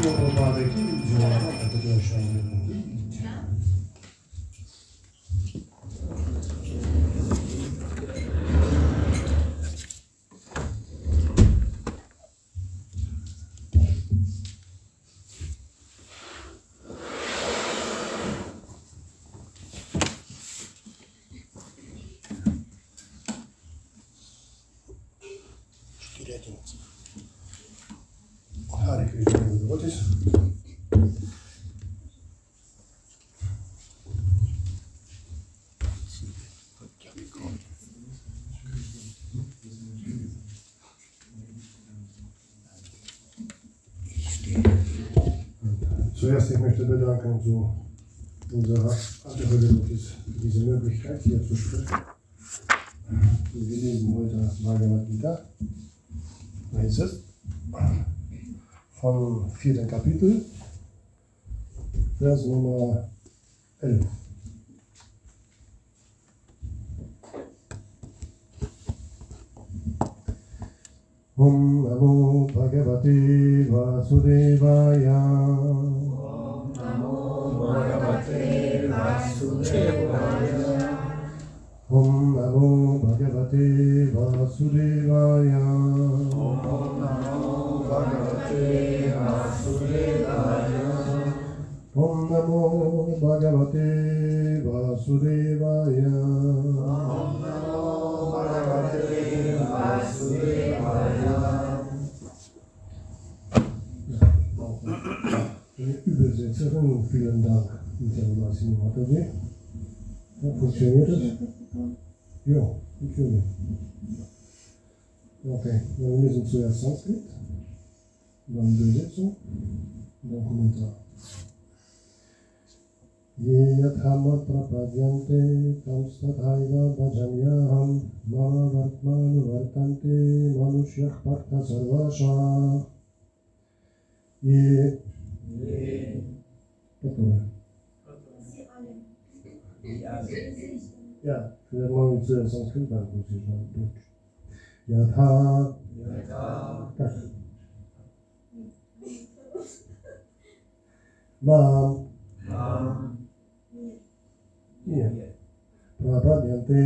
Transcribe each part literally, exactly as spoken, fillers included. Prabhupadaki Jaya Advaita Acharya. Zuerst, ich möchte bedanken zu unserer Advocates für diese Möglichkeit, hier zu sprechen. Wir lesen heute Bhagavad Gita, da ist es, vom vierten Kapitel, Vers Nummer elf. Om Namo Bhagavate Vasudevaya. Om Namo Bhagavate Vasudevaya. Om Namo Bhagavate Vasudevaya. Om Namo Bhagavate Vasudevaya. Om Namo Bhagavate Vasudevaya. Die Übersetzerin, vielen Dank. International Mathe. Ja, funktioniert das? Ja, funktioniert. Okay, dann lesen zuerst Sanskrit, dann Übersetzung und dann Kommentar. Je yathamat prapadyante tamstathaiva bhajamyaham mama vartmanu vartante manushyah partha sarvashah. Je. Je. Ja, vielleicht machen wir zuerst Sanskrit, dann muss ich mal Deutsch. Yatha. Yatha. Mam. Mam. Mir. Prapadyante.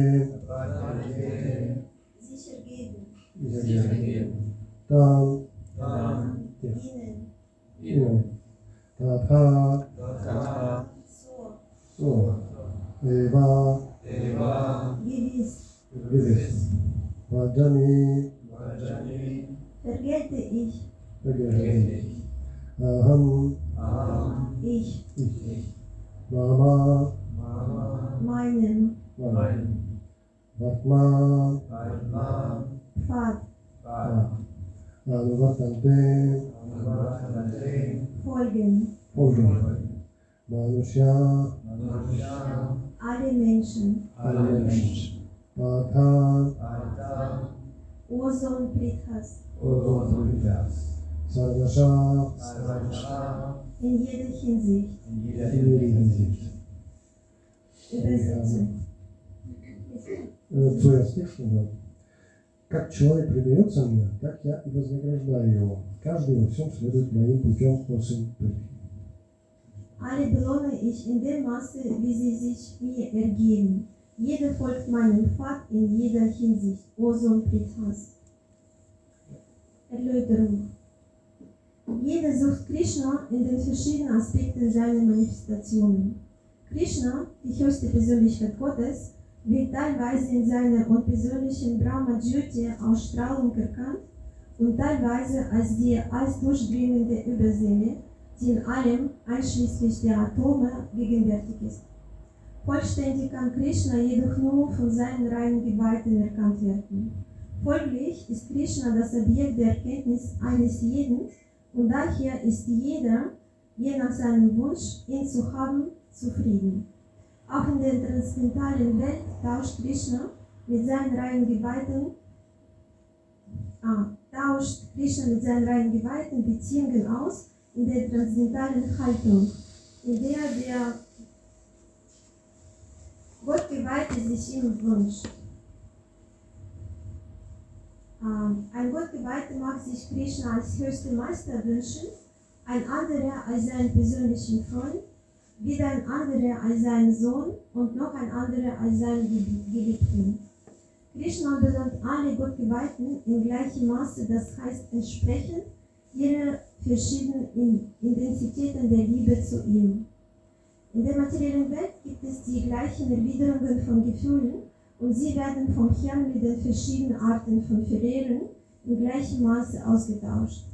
Prapadyante. Sicher geben. Sicher geben. Tam. Tam. Ihnen. Ihnen. Tatha. Tatha. So. So. Eva, Eva, gewiss, gewiss, Vajani, Vajani, vergete ich, vergete ich, Aham, Aham, ich, ich, Mama, Mama, meinem, meinem, Vartma, Vartma, Pfad, Pfad, Anuvartante, Anuvartante, folgen, folgen, Manusya, Manusya, alle Menschen, alle Menschen, Partha, Partha, Ozon Prithas, Ozon Prithas, Sarvasha, Sarvasha, in jeder Hinsicht, in jeder Hinsicht. Übersetzung. Zuerst ich schon. Как человек предается мне, так я и вознаграждаю его. Каждый во всем следует моим путем, но сын Притхи. Alle belohne ich in dem Maße, wie sie sich mir ergeben. Jeder folgt meinem Pfad in jeder Hinsicht, O Sohn Prithas. Erläuterung. Jeder sucht Krishna in den verschiedenen Aspekten seiner Manifestationen. Krishna, die höchste Persönlichkeit Gottes, wird teilweise in seiner unpersönlichen Brahma-Jyoti-Ausstrahlung erkannt und teilweise als die als durchdringende Überseele, die in allem, einschließlich der Atome, gegenwärtig ist. Vollständig kann Krishna jedoch nur von seinen reinen Geweihten erkannt werden. Folglich ist Krishna das Objekt der Erkenntnis eines jeden und daher ist jeder, je nach seinem Wunsch, ihn zu haben, zufrieden. Auch in der transzendentalen Welt tauscht Krishna mit seinen reinen Geweihten ah, tauscht Krishna mit seinen reinen Geweihten Beziehungen aus, in der transzendentalen Haltung, in der der Gottgeweihte sich ihm wünscht. Ein Gottgeweihter mag sich Krishna als höchster Meister wünschen, ein anderer als seinen persönlichen Freund, wieder ein anderer als seinen Sohn und noch ein anderer als seinen Geliebten. Krishna belohnt alle Gottgeweihten in gleichem Maße, das heißt entsprechend ihrer verschiedenen Intensitäten der Liebe zu ihm. In der materiellen Welt gibt es die gleichen Erwiderungen von Gefühlen und sie werden vom Herrn mit den verschiedenen Arten von Verehrung in gleichem Maße ausgetauscht.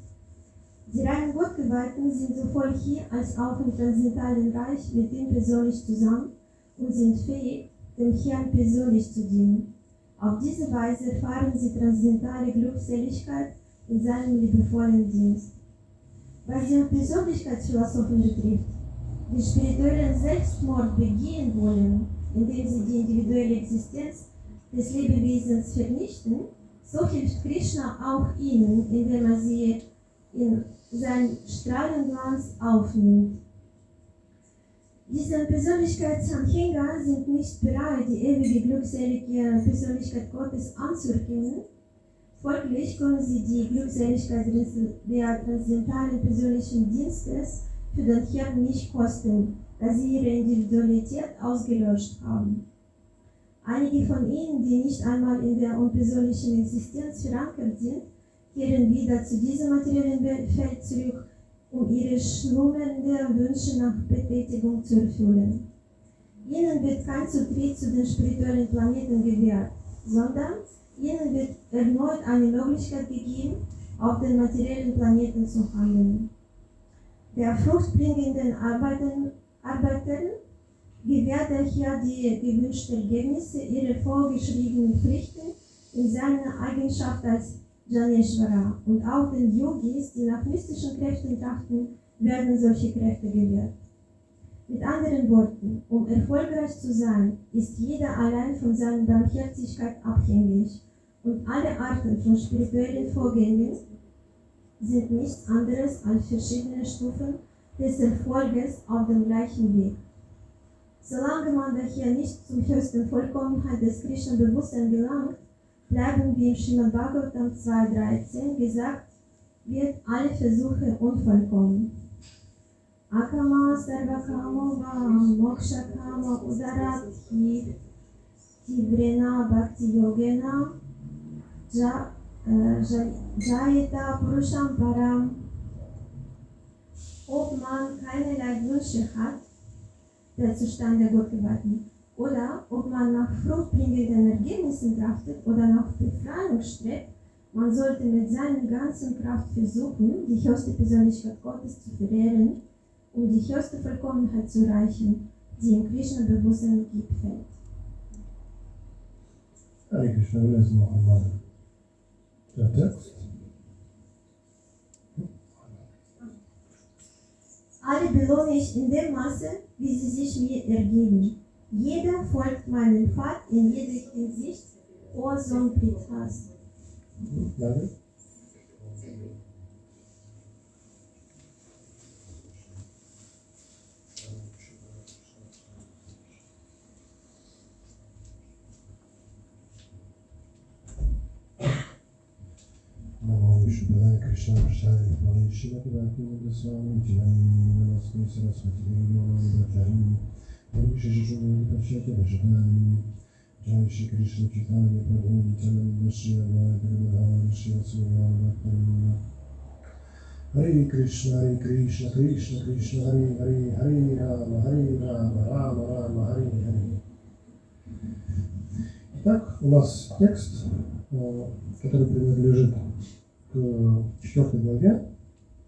Die reinen Gottgeweihten sind sowohl hier als auch im transzendentalen Reich mit ihm persönlich zusammen und sind fähig, dem Herrn persönlich zu dienen. Auf diese Weise erfahren sie transzendentale Glückseligkeit in seinem liebevollen Dienst. Was ihre Persönlichkeitsphilosophen betrifft, die spirituellen Selbstmord begehen wollen, indem sie die individuelle Existenz des Lebewesens vernichten, so hilft Krishna auch ihnen, indem er sie in seinen Strahlenglanz aufnimmt. Diese Persönlichkeitsanhänger sind nicht bereit, die ewige glückselige Persönlichkeit Gottes anzuerkennen. Folglich können sie die Glückseligkeit der transzendentalen persönlichen Dienstes für den Herrn nicht kosten, da sie ihre Individualität ausgelöscht haben. Einige von ihnen, die nicht einmal in der unpersönlichen Existenz verankert sind, kehren wieder zu diesem materiellen Feld zurück, um ihre schlummernden Wünsche nach Betätigung zu erfüllen. Ihnen wird kein Zutritt zu den spirituellen Planeten gewährt, sondern ihnen wird erneut eine Möglichkeit gegeben, auf den materiellen Planeten zu handeln. Der fruchtbringenden Arbeitern gewährt daher die gewünschten Ergebnisse ihrer vorgeschriebenen Pflichten in seiner Eigenschaft als Janeshvara, und auch den Yogis, die nach mystischen Kräften trachten, werden solche Kräfte gewährt. Mit anderen Worten, um erfolgreich zu sein, ist jeder allein von seiner Barmherzigkeit abhängig, und alle Arten von spirituellen Vorgängen sind nichts anderes als verschiedene Stufen des Erfolges auf dem gleichen Weg. Solange man daher nicht zur höchsten Vollkommenheit des Krishna-Bewusstseins gelangt, bleiben, wie im Shrimad Bhagavatam zwei Punkt dreizehn gesagt wird, alle Versuche unvollkommen. Akama sarvakamo va mokshakama udaratthi tivrena bhakti yogena jayeta purusham param. Ob man keinerlei Wünsche hat, der Zustand der Gottgeweihten, oder ob man nach fruchtbringenden Ergebnissen trachtet oder nach Befreiung strebt, man sollte mit seiner ganzen Kraft versuchen, die höchste Persönlichkeit Gottes zu verehren, um die höchste Vollkommenheit zu erreichen, die im Krishna-Bewusstsein gipfelt. Eine Geschichte lesen wir einmal. Der Text. Alle belohne ich in dem Maße, wie sie sich mir ergeben. Jeder folgt meinem Pfad in jeder Hinsicht, O Sohn Prithas. Shubhaya Krishna Prashaya Pali Shivati Bhaktivedanta Swami Prabhupada Sarasvati Yoga-Maya Bhajarim Pari Shishishubhaya Prashaya Bhajarim Jai Shri Krishna Chaitanya Prabhu Nityananda Shri Advaita Acharya Shri Srila Bhaktivinoda Hare Krishna Hare Krishna Krishna Krishna Hare Hare Hare Rama Hare Rama Rama Rama Hare Hare. Итак, у нас текст, который принадлежит четвертой главе.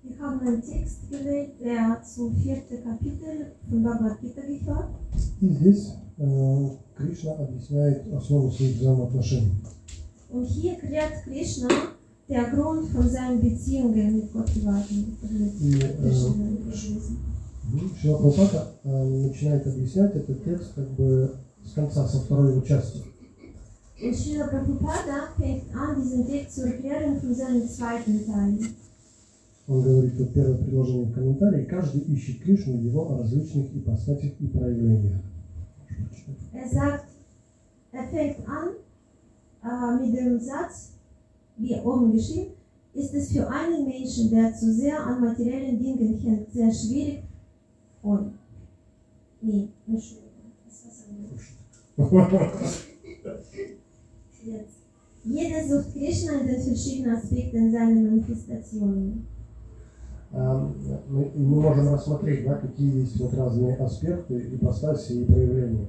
Wir haben einen Text gewählt, der zum vierten Kapitel von Bhagavad Gita gehört. И здесь Кришна объясняет основу своих взаимоотношений. Und hier klärt Krishna den Grund von seinen Beziehungen mit Gottgeweihten. Шрила Прабхупада начинает объяснять этот текст как бы с конца, со второй его части. Und Srila Prabhupada fängt an, diesen Text zu erklären von seinem zweiten Teil. Он говорит, вот первое предложение в комментарии, каждый ищет Кришну в его различных ипостасях и проявлениях. Er sagt, er fängt an äh, mit dem Satz, wie oben geschrieben, ist es für einen Menschen, der zu sehr an materiellen Dingen hängt, sehr schwierig. Und nee, Entschuldigung, das war's anders. Jetzt. Jeder sucht Krishna in den verschiedenen Aspekten seiner Manifestationen. Мы можем рассмотреть, да, какие есть вот разные аспекты, ипостаси и проявления.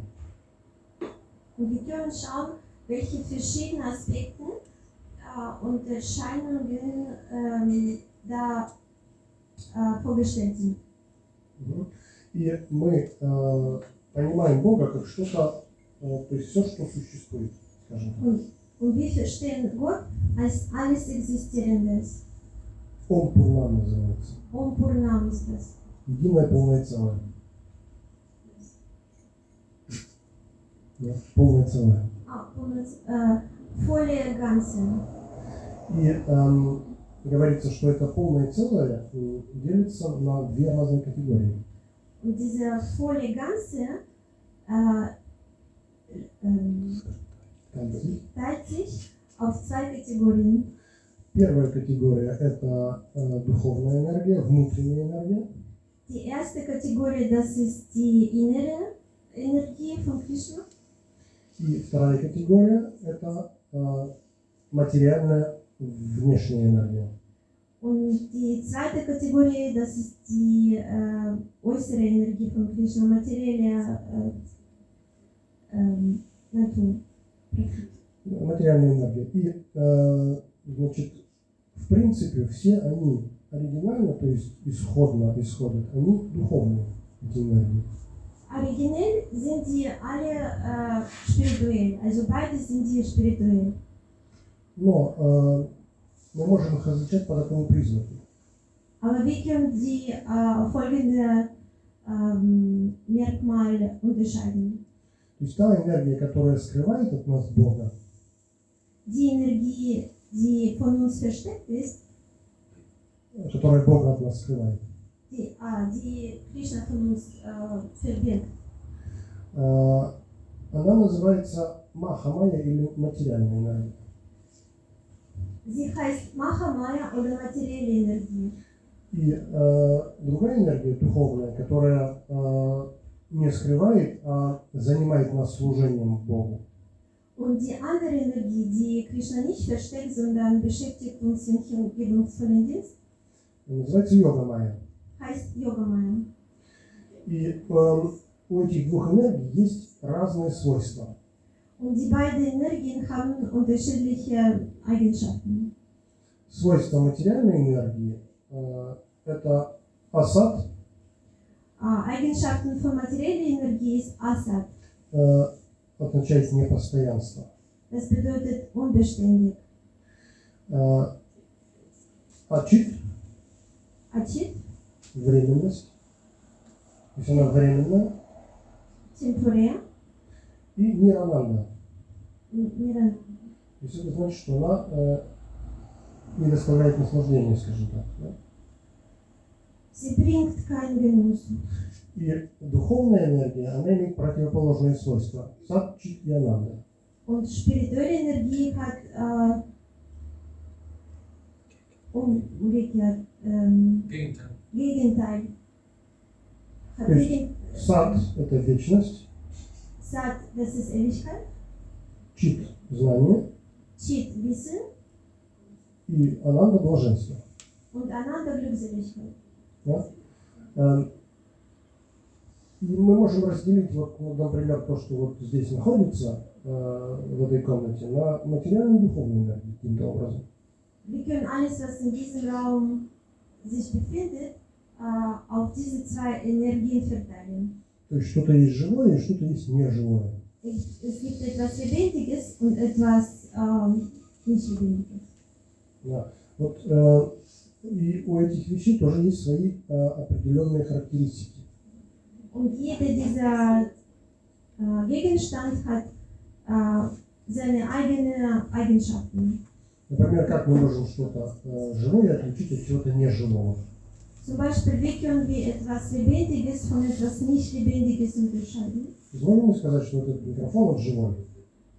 Und wir können schauen, welche verschiedenen Aspekte äh, und Erscheinungen ähm, da äh, vorgestellt sind. И мы э, понимаем Бога как что-то, э, то есть все, что существует, скажем так. Und, und wir verstehen Gott als alles Existierendes. Он Пурна называется. Он Пурна называется. Единое полное целое. Да, полное целое. А, полное целое. Фолия Гансена. И эм, говорится, что это полное целое делится на две разные категории. Und diese volle Ganze äh, äh, teilt sich auf zwei Kategorien. Первая категория – это äh, духовная энергия, внутренняя энергия. Die erste Kategorie, das ist die innere Energie von Krishna. И вторая категория – это äh, материальная внешняя энергия. Und die zweite Kategorie, das ist die äh, äußere Energie von Krishna, materielle äh, äh, Natur. Материальная энергия. И, äh, значит, в принципе, все они оригинально, то есть исходно исходят, они духовные энергии. Оригинально sind die alle äh, spirituell, also beide sind die spirituell. Но äh, мы можем их различать по такому признаку. Aber wir können die äh, folgende ähm, Merkmale unterscheiden. То есть та энергия, которая скрывает от нас Бога. Die Energie, die von uns versteckt ist. Которая Бога от нас скрывает. Die, ah, die Krishna von uns äh, verbirgt. Äh, она называется Маха Мая или материальная энергия. Sie heißt Maha Maya oder materielle Energie. И äh, другая энергия, духовная, которая äh, не скрывает, а занимает нас служением Богу. Und die andere Energie, die Krishna nicht versteckt, sondern beschäftigt uns in hingebungsvollen Dienst. Называется Yoga-Maya. Heißt Yoga-Maya. И äh, у этих двух энергий есть разные свойства. Und die beiden Energien haben unterschiedliche Eigenschaften. Свойства материальной энергии äh, это асад. Uh, Eigenschaften von materieller Energie ist asad. Äh, означает непостоянство. Das bedeutet unbeständig. Äh, Achit. Achit. Временность. То есть она временная. Temporär. И Нирананда. Ниран. То есть это значит, что она э, не доставляет наслаждения, скажем так. Да? Sie bringt keinen Genuss. И духовная энергия, она имеет противоположные свойства. Сат, чит и ананда. Und spirituelle Energie hat äh, umgekehrt, ähm, Gegenteil. Gegenteil. Hat То есть сат – это вечность. Сад, das ist Ewigkeit. Чит – знание. Чит – Wissen. И ананда – блаженство. Und ананда – Glückseligkeit. Да? И мы можем разделить, вот, например, то, что вот здесь находится, в этой комнате, на материальную и духовную энергию каким-то образом. Wir können alles, was in diesem Raum sich befindet, auf diese zwei Energien verteilen. То есть что-то есть живое, что-то есть неживое. Es gibt etwas Lebendiges und etwas nicht Lebendiges. Да. Вот, э, и у этих вещей тоже есть свои э, определенные характеристики. Und jeder dieser äh, Gegenstand hat äh, seine eigenen Eigenschaften. Например, как мы можем что-то э, живое отличить от чего-то неживого? Zum Beispiel, wie können wir etwas Lebendiges von etwas nicht Lebendiges unterscheiden? Можно сказать, что этот микрофон живой?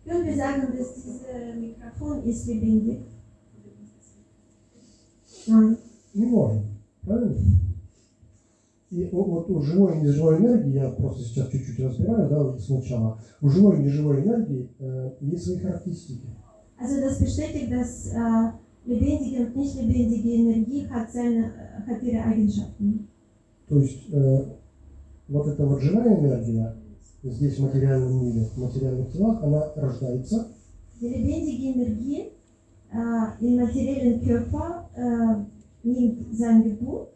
Können wir sagen, dass dieser Mikrofon ist lebendig? Mm. Не можем, правильно? И вот, вот у живой и неживой энергии, я просто сейчас чуть-чуть разбираю, да, вот сначала, у живой и неживой энергии э, есть свои характеристики. Also das bestätigt, dass äh, lebendige und nicht lebendige Energie hat, seine, hat ihre Eigenschaften. То есть э, вот эта вот живая энергия здесь в материальном мире, в материальных телах, она рождается. Die lebendige Energie äh, im materiellen Körper äh, nimmt seine Geburt.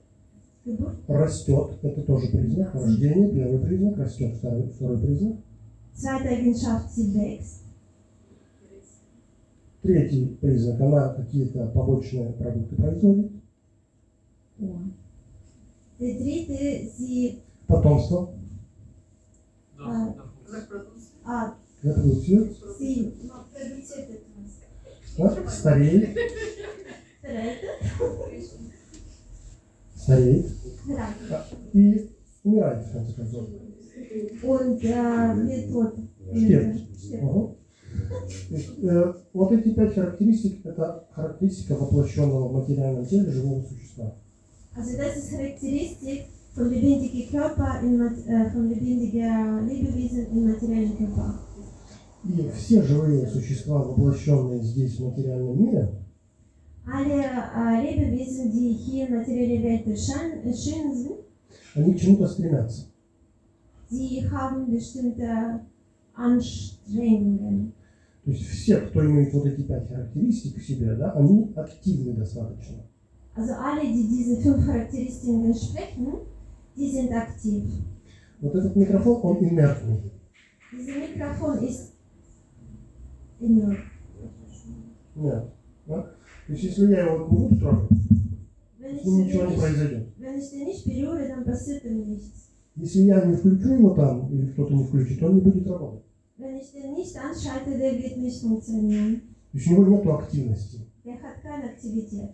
Geburt. Растет, это тоже признак, рождение, первый признак, растет, второй, второй признак. Zweite Eigenschaft, sie wächst. Третий признак, она какие-то побочные продукты производит. Der dritte, sie потомство. А, а, reproduziert. Sie reproduziert etwas. Стареет. Стареет. И умирает, в конце концов. Und wird tot. Stirbt. То есть, э, вот эти пять характеристик – это характеристика воплощенного в материальном теле живого существа. Also das ist Charakteristik von lebendigen Körper in, äh, von lebendigen Lebewesen in materiellen Körper. И все живые существа, воплощенные здесь в материальном мире, alle äh, Lebewesen, die hier in materielle Welt erschienen sind, они к чему-то стремятся. Sie haben bestimmte Anstrengungen. То есть все, кто имеет вот эти пять характеристик в себе, да, они активны достаточно. Also alle, die diese fünf Charakteristiken entsprechen, die sind aktiv. Вот этот микрофон, он инертный. Dieses Mikrofon ist inert. Нет. Да? То есть если я его не буду трогать, ничего не произойдет. Wenn ich den nicht berühre, dann passiert ihm nichts. Если я не включу его там, или кто-то не включит, он не будет работать. Wenn ich den nicht anschalte, der wird nicht funktionieren. То есть у него нет активности. Der hat keine Aktivität.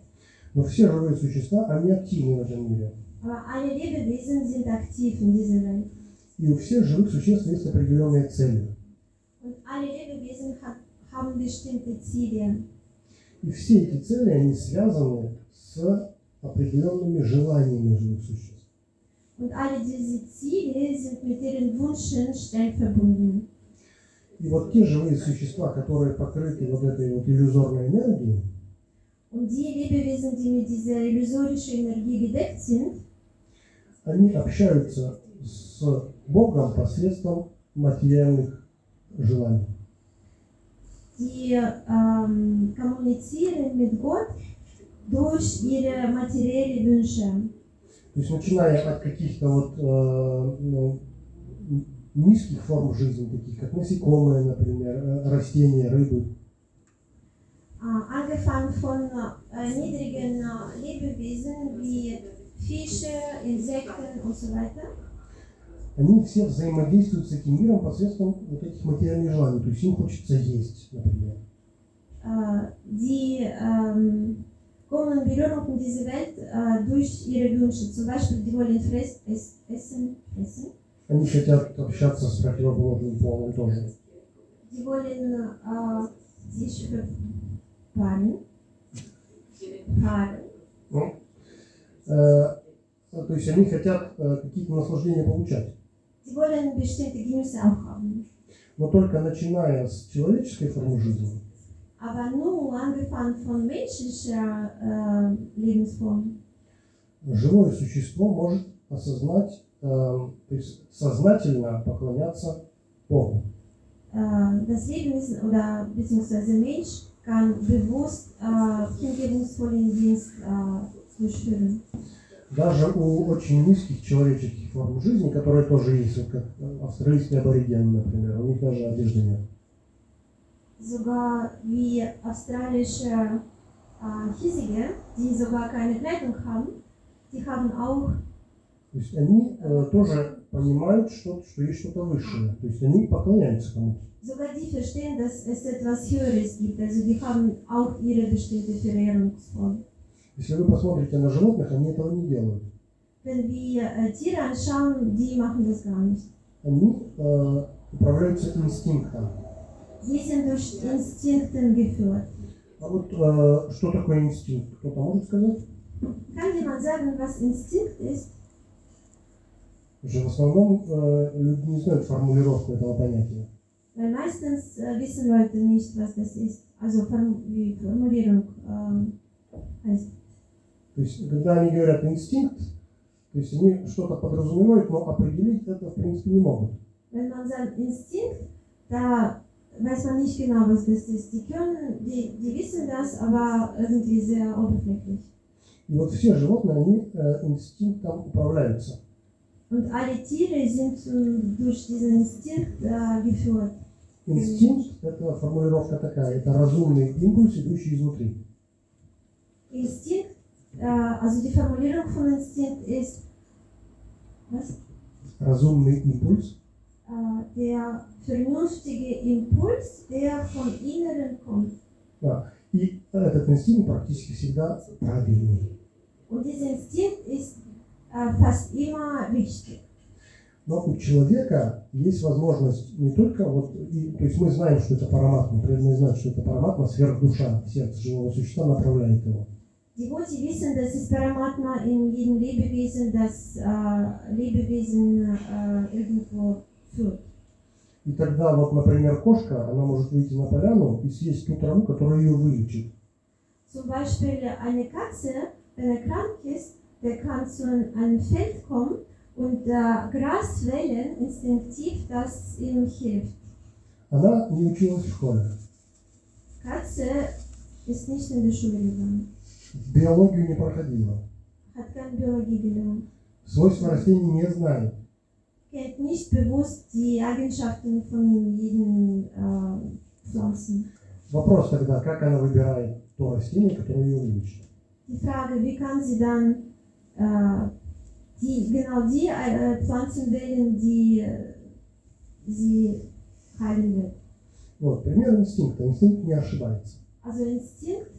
Но все живые существа, они активны в этом мире. Aber alle Lebewesen sind aktiv in dieser Welt. И у всех живых существ есть определенные цели. Und alle Lebewesen haben bestimmte Ziele. И все эти цели, они связаны с определенными желаниями живых существ. Und alle diese Ziele sind mit ihren Wünschen stark verbunden. И вот те живые существа, которые покрыты вот этой вот иллюзорной энергией, und die Lebewesen, die mit dieser illusorischen Energie gedeckt sind, они общаются с Богом посредством материальных желаний. Die ähm, kommunizieren mit Gott durch ihre materiellen Wünsche. То есть начиная от каких-то вот э, ну, низких форм жизни, таких как насекомые, например, растения, рыбы. Angefangen von niedrigen Lebewesen wie Fische, Insekten und so weiter. Они все взаимодействуют с этим миром посредством вот этих материальных желаний, то есть им хочется есть, например. Die kommen in Berührung mit dieser Welt durch ihre Wünsche, zum Beispiel die wollen essen, essen. Они хотят общаться с противоположным полом тоже. Die wollen sich Парень. Парень. Ну, э, то есть они хотят э, какие-то наслаждения получать. Но только начиная с человеческой формы жизни. Живое существо может осознать, э, то есть сознательно поклоняться Богу. Das Leben ist, oder beziehungsweise Mensch kann bewusst äh, hingebungsvollen Dienst äh, durchführen. Даже у очень низких человеческих форм жизни, которые тоже есть, как австралийские аборигены, например, у них даже одежды нет. Sogar wie australische äh, Hiesige, die sogar keine Kleidung haben, die haben auch. То есть они äh, тоже понимают, что, что есть что-то высшее. То есть они поклоняются кому-то. Если вы посмотрите на животных, они этого не делают. Они äh, управляются инстинктом. А вот äh, что такое инстинкт? Кто-то может сказать? Kann jemand sagen, was Instinkt ist? Że w основном люди nie znają formulirowki tego pojęcia. Weil meistens wissen Leute nicht, was das ist. Also wie Formulierung heißt. То есть, когда они говорят инстинкт, то есть они что-то подразумевают, но определить это в принципе не могут. Wenn man sagt Instinkt, da weiß man nicht genau, was das ist. Die können, die, die wissen das, aber irgendwie sehr oberflächlich. И вот все животные, они э, инстинктом управляются. Und alle Tiere sind durch diesen Instinkt äh, geführt. Инстинкт – это формулировка такая, это разумный импульс, идущий изнутри. Инстинкт, äh, also die Formulierung von Instinkt ist, was? Разумный импульс. Uh, der vernünftige Impuls, der von innen kommt. Да, и этот инстинкт практически всегда правильный. Und dieser Instinkt ist äh, fast immer richtig. Но у человека есть возможность не только вот, и, то есть мы знаем, что это параматма, мы знаем, что это параматма, сверхдуша, сердце живого существа направляет его. Die Devotees wissen, dass es Paramatma in jedem Lebewesen, das äh, Lebewesen äh, irgendwo führt. И тогда, вот, например, кошка, она может выйти на поляну и съесть ту траву, которая ее вылечит. Zum Beispiel eine Katze, wenn er krank ist, der kann zu einem Feld kommen und äh, Gras wählen, instinktiv, das ihm hilft. Она не училась в школе. Katze ist nicht in die Schule gegangen. Биологию не проходила. Hat keine Biologie gelernt. Свойства растений не знает. Kennt nicht bewusst die Eigenschaften von jedem äh, Pflanzen. Вопрос тогда, как она выбирает то растение, которое ее лечит? Die Frage, wie kann sie dann äh, die, genau die äh, Pflanzen wählen, die äh, sie heilen wird? Вот, пример инстинкта. Инстинкт не ошибается. Also Instinkt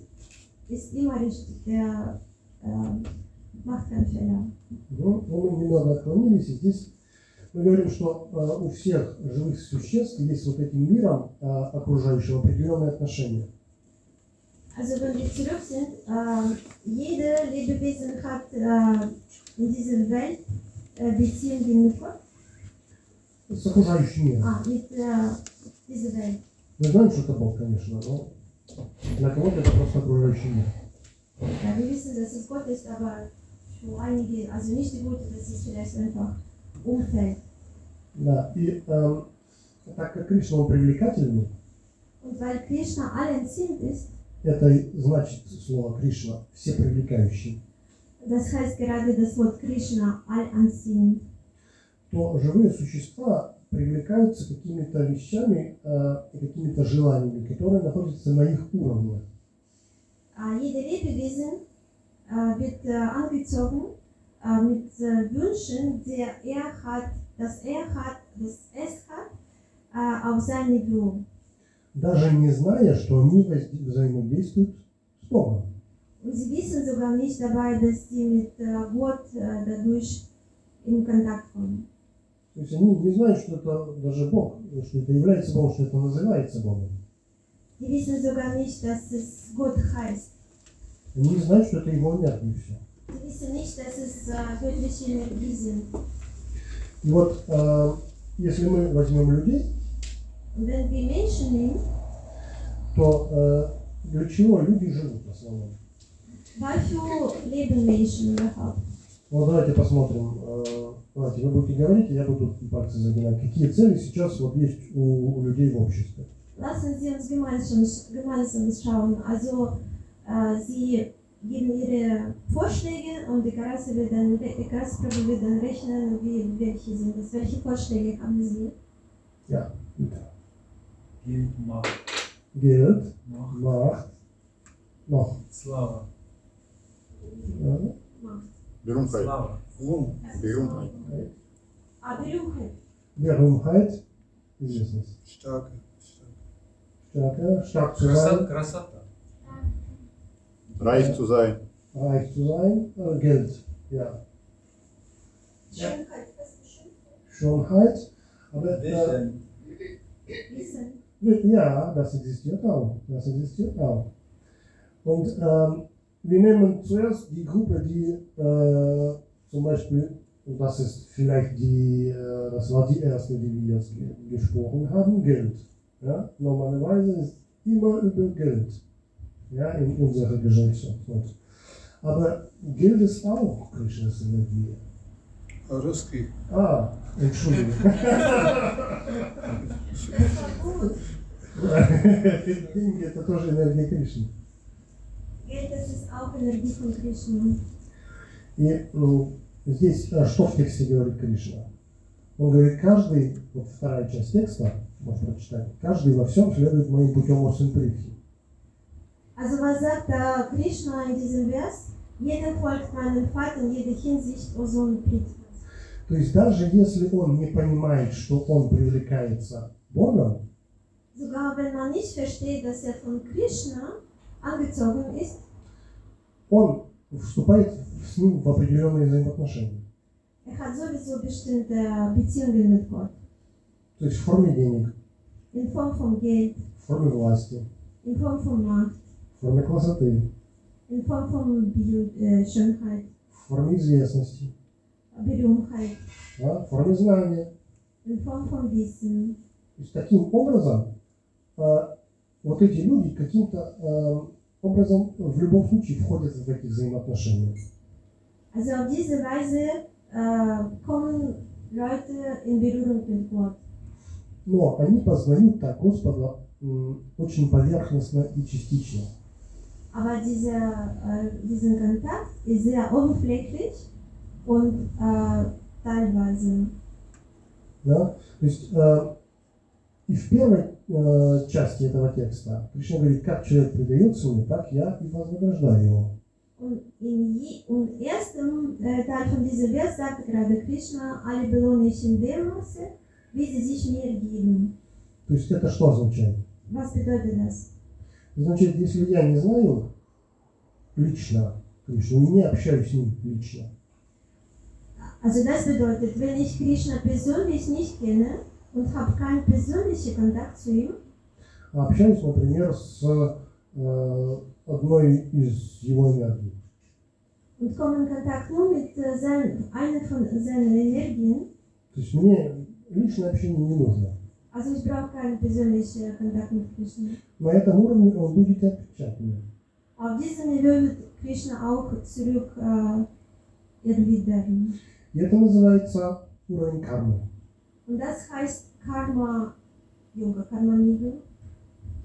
ist immer richtig. Der äh, macht keinen Fehler. Ну, мы немного отклонились, и здесь мы говорим, что э, у всех живых существ есть вот этим миром э, окружающего определенные отношения. Also, wenn wir zurück sind, äh, jeder Lebewesen hat äh, in dieser Welt äh, Beziehungen mit Gott. С окружающим миром. А, mit äh, dieser Welt. Мы знаем, что это Бог, конечно, но для кого-то это просто окружающий мир. Ja, wir wissen, dass es Gott ist, aber für einige, also nicht die Gute, das ist vielleicht einfach Umfeld. Да, и э, так как Кришна он привлекательный, und weil Krishna allentziehend ist, это значит слово Кришна всепривлекающий. Das heißt gerade das Wort Krishna allentziehend. То живые существа привлекаются какими-то вещами, э, какими-то желаниями, которые находятся на их уровне. А jede Lebewesen wird angezogen mit Wünschen, die er hat, dass er hat, dass es hat, auf sein Niveau. Даже не зная, что они взаимодействуют с Богом. Und sie wissen sogar nicht dabei, dass sie mit Gott dadurch in Kontakt kommen. То есть они не знают, что это даже Бог, что это является Богом, что это называется Богом. Sie wissen sogar nicht, dass es Gott heißt. Они не знают, что это его имя и все. Sie wissen nicht, dass es göttliche Energie sind. И вот, э, если мы возьмем людей, wenn wir Menschen nehmen, то э, для чего люди живут в основном? Wofür leben Menschen überhaupt? Вот давайте посмотрим. Э, давайте, вы будете говорить, и я буду пальцы загибать. Какие цели сейчас вот есть у, у людей в обществе? Lassen Sie uns gemeinsam, gemeinsam schauen. Also, äh, Sie geben ihre Vorschläge und die Karase wird dann, die Karasprobe wird dann rechnen, wie, welche sind das, welche Vorschläge haben Sie? Ja, bitte. Geld, Macht. Geld, Macht, Macht, Macht. Slava. Ja. Macht. Berühmtheit. Slava. Ruhm. Berühmtheit. Ah, Berühmtheit. Berühmtheit. Wie ist es? Starke. Starke. Stark zu sein. Krasata. Reich zu sein. Reich zu sein, äh, Geld, ja. Schönheit, was ist Schönheit? Schönheit, aber äh, Wissen. Ja, das existiert auch. Das existiert auch. Und ähm, wir nehmen zuerst die Gruppe, die äh, zum Beispiel, und das ist vielleicht die, äh, das war die erste, die wir jetzt ge gesprochen haben, Geld. Ja? Normalerweise ist immer über Geld, ja, in unserer Gesellschaft. Aber Geld ist auch Krishnas Energie. Ruski. Ah, Entschuldigung. Деньги это тоже энергия Кришны. И ну, здесь что в тексте говорит Кришна? Он говорит, каждый, вот вторая часть текста, можно прочитать, каждый во всем следует моим путем о Симприхи. Also was sagt da Krishna in diesem Vers? Jeder folgt meinen Pfad in jeder Hinsicht о Симприхи. То есть даже если он не понимает, что он привлекается Богом, sogar wenn man nicht versteht, dass er von Krishna angezogen ist, он вступает с ним в определенные взаимоотношения. Er hat sowieso bestimmte Beziehungen mit Gott. То есть в форме денег, in Form von Geld, в форме власти, in Form von Macht, в форме красоты, in Form von Schönheit, в форме известности, Berühmtheit, да, в форме знания, in Form von Wissen. То есть таким образом э, вот эти люди каким-то э, образом в любом случае входят в эти взаимоотношения. Also auf diese Weise äh, kommen Leute in Berührung mit Gott. Но они познают так Господа э, очень поверхностно и частично. Aber dieser, äh, diesen Kontakt ist sehr oberflächlich und äh, teilweise. Да? То есть, э, и в первой э, части этого текста Кришна говорит, как человек предается мне, так я и вознаграждаю его. То есть это что означает? Значит, если я не знаю лично Кришну, не общаюсь с ним лично. Also das bedeutet, wenn ich Krishna persönlich nicht kenne und habe keinen persönlichen Kontakt zu ihm. Общаюсь, например, с äh, одной из его энергий. Und komme in Kontakt nur mit äh, sein, einer von seinen Energien. То есть мне личное общение не нужно. Also ich brauche keinen persönlichen Kontakt mit Krishna. На этом уровне он будет отвечать мне. Auf diesem Niveau wird Krishna auch zurück äh, erwidern. И это называется уровень кармы. Und das heißt Karma Yoga, Karma Niveau.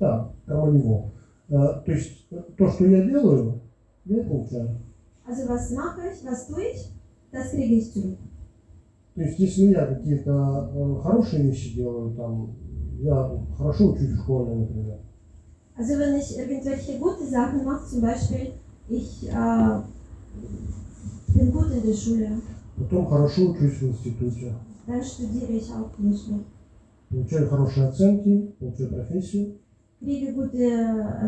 Да, Karma Niveau. Uh, то есть то, что я делаю, я получаю. Also was mache ich, was tue ich, das kriege ich zurück. То есть если я какие-то uh, хорошие вещи делаю, там, я хорошо учусь в школе, например. Also wenn ich irgendwelche gute Sachen mache, zum Beispiel, ich uh, bin gut in der Schule. Потом хорошо учусь в институте. Dann studiere ich auch nicht mehr. Получаю хорошие оценки, получаю профессию. Kriege gute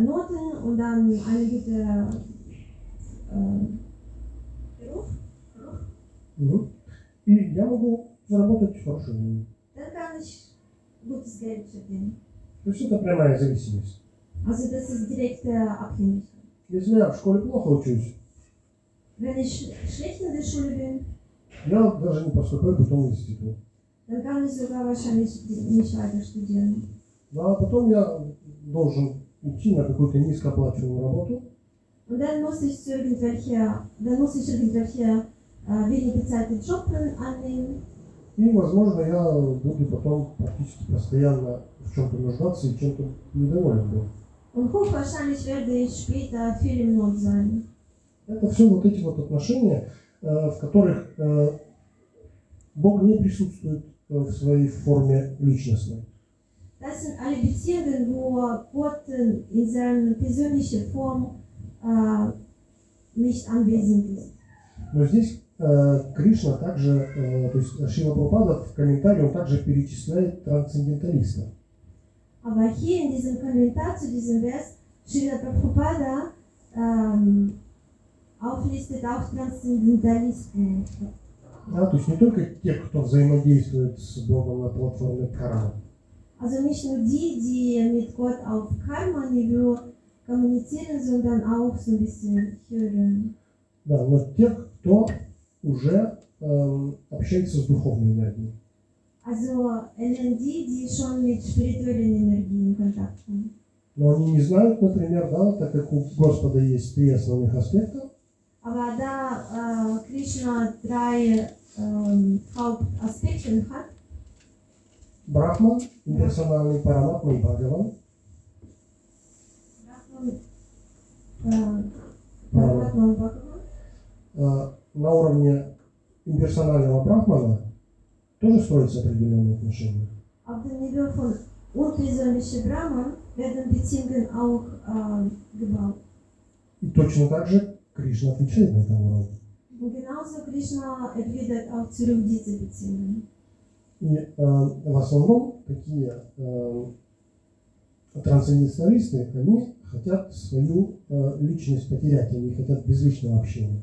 Noten und dann eine gute äh, Beruf. Beruf. И я могу заработать хорошие деньги. Dann kann ich gutes Geld verdienen. То есть это прямая зависимость. Also das ist direkte Abhängigkeit. Если я в школе плохо учусь. Wenn ich schlecht in der Schule bin. Я даже не поступаю потом в институт. Да, потом я должен идти на какую-то низкооплачиваемую работу. И, возможно, я буду потом практически постоянно в чем-то нуждаться и чем-то недоволен буду. Это все вот эти вот отношения, в которых э, Бог не присутствует в своей форме личностной. Das sind alle Beziehungen, wo Gott in seiner persönlichen Form äh, nicht anwesend ist. Но здесь э, Кришна также, э, то есть Шрила Прабхупада в комментарии он также перечисляет трансценденталистов. Aber hier in diesem Kommentar zu diesem Vers Шрила Прабхупада ähm, auflistet auch Transzendentalisten. Да, то есть не только тех, кто взаимодействует с Богом на платформе Карма. Also nicht nur die, die mit Gott auf Karma-Niveau kommunizieren, sondern auch so ein bisschen hören. Да, но тех, кто уже äh, общается с духовной энергией. Also, die, die schon mit spirituellen Energien in Kontakt sind. Но они не знают, например, да, так как у Господа есть три основных аспекта. Aber da äh, Krishna drei ähm, Hauptaspekte hat. Brahma, impersonalный, Paramatma и Бхагаван. Brahma, äh, Paramatma und Bhagavan. Äh, на уровне имперсонального Брахмана тоже строятся определенные отношения. Auf dem Niveau von unpersönlichen Brahman werden Beziehungen auch äh, gebaut. И точно так же Кришна отвечает на этом уровне. Und genauso Krishna erwidert auch zurück diese Beziehungen. И э, в основном такие э, трансценденталисты, они хотят свою э, личность потерять, они хотят безличного общения.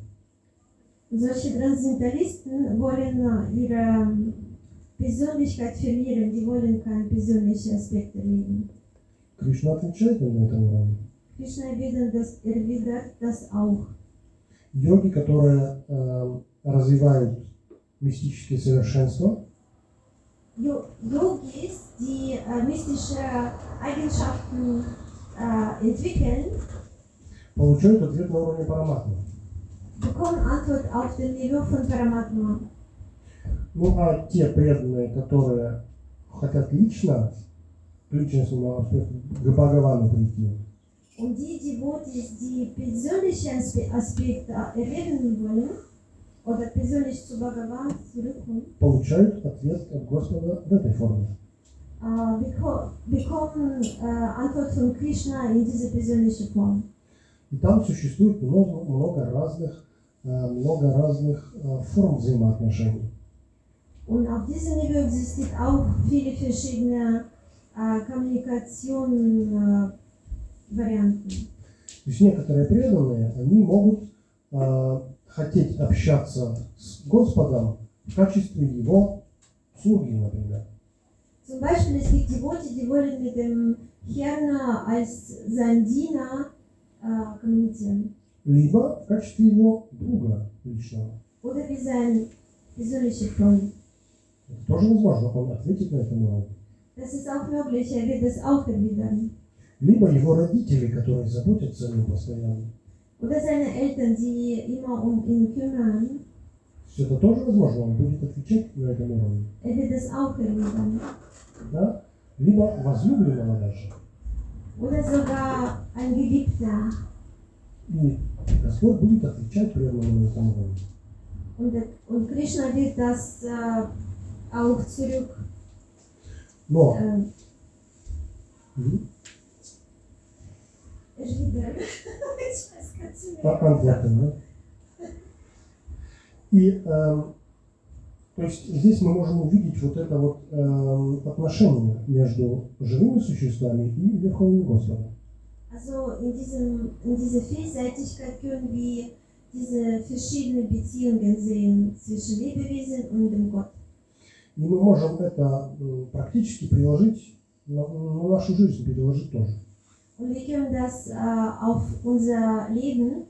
Solche Transzendentalisten wollen ihre Persönlichkeit verlieren, die wollen keinen persönlichen Aspekt erleben. Krishna отвечает на этом уровне. Krishna erwidert das, erwidert das auch. Йоги, которые э, развивают мистические совершенства, Yogis, die äh, mystische Eigenschaften äh, entwickeln, получают ответ на уровне Параматмы. Bekommen Antwort auf den Niveau von Paramatma. Ну а те преданные, которые хотят лично к личностному аспекту, к Бхагавану прийти. Und die Devotees, die persönliche Aspekte erleben wollen, oder persönlich zu Bhagavan zurückkommen, получают ответ от Господа в этой форме. Uh, beko bekommen uh, Antwort von Krishna in diese persönliche Form. И там существует много, много разных много разных форм взаимоотношений. Und auf diesem Niveau existiert auch viele verschiedene äh, Kommunikationsvarianten. То есть некоторые преданные, они могут äh, хотеть общаться с Господом в качестве его слуги, например. Zum Beispiel es gibt Devote, die wollen mit dem Herrn als sein Diener äh, kommunizieren. Либо в качестве его друга личного. Oder wie sein persönlicher Freund. Тоже возможно, он ответит на это уровне. Das ist auch möglich, er wird es auch erwidern. Либо его родители, которые заботятся о нем постоянно. Oder seine Eltern, die immer um ihn kümmern. Все это тоже возможно, он будет отвечать на этом уровне. Er wird es auch erwidern. Да? Либо возлюбленного даже. Oder sogar ein Geliebter. И Господь будет отвечать преданному на этом уровне. Und Krishna wird das auch zurück. Но. И, то есть, здесь мы можем увидеть вот это вот э, отношение между живыми существами и Верховным Господом. Also in, diesem, in dieser Vielseitigkeit können wir diese verschiedenen Beziehungen sehen zwischen Lebewesen und dem Gott. И мы можем это практически приложить на, на нашу жизнь, переложить тоже. Und wir können das äh, auf unser Leben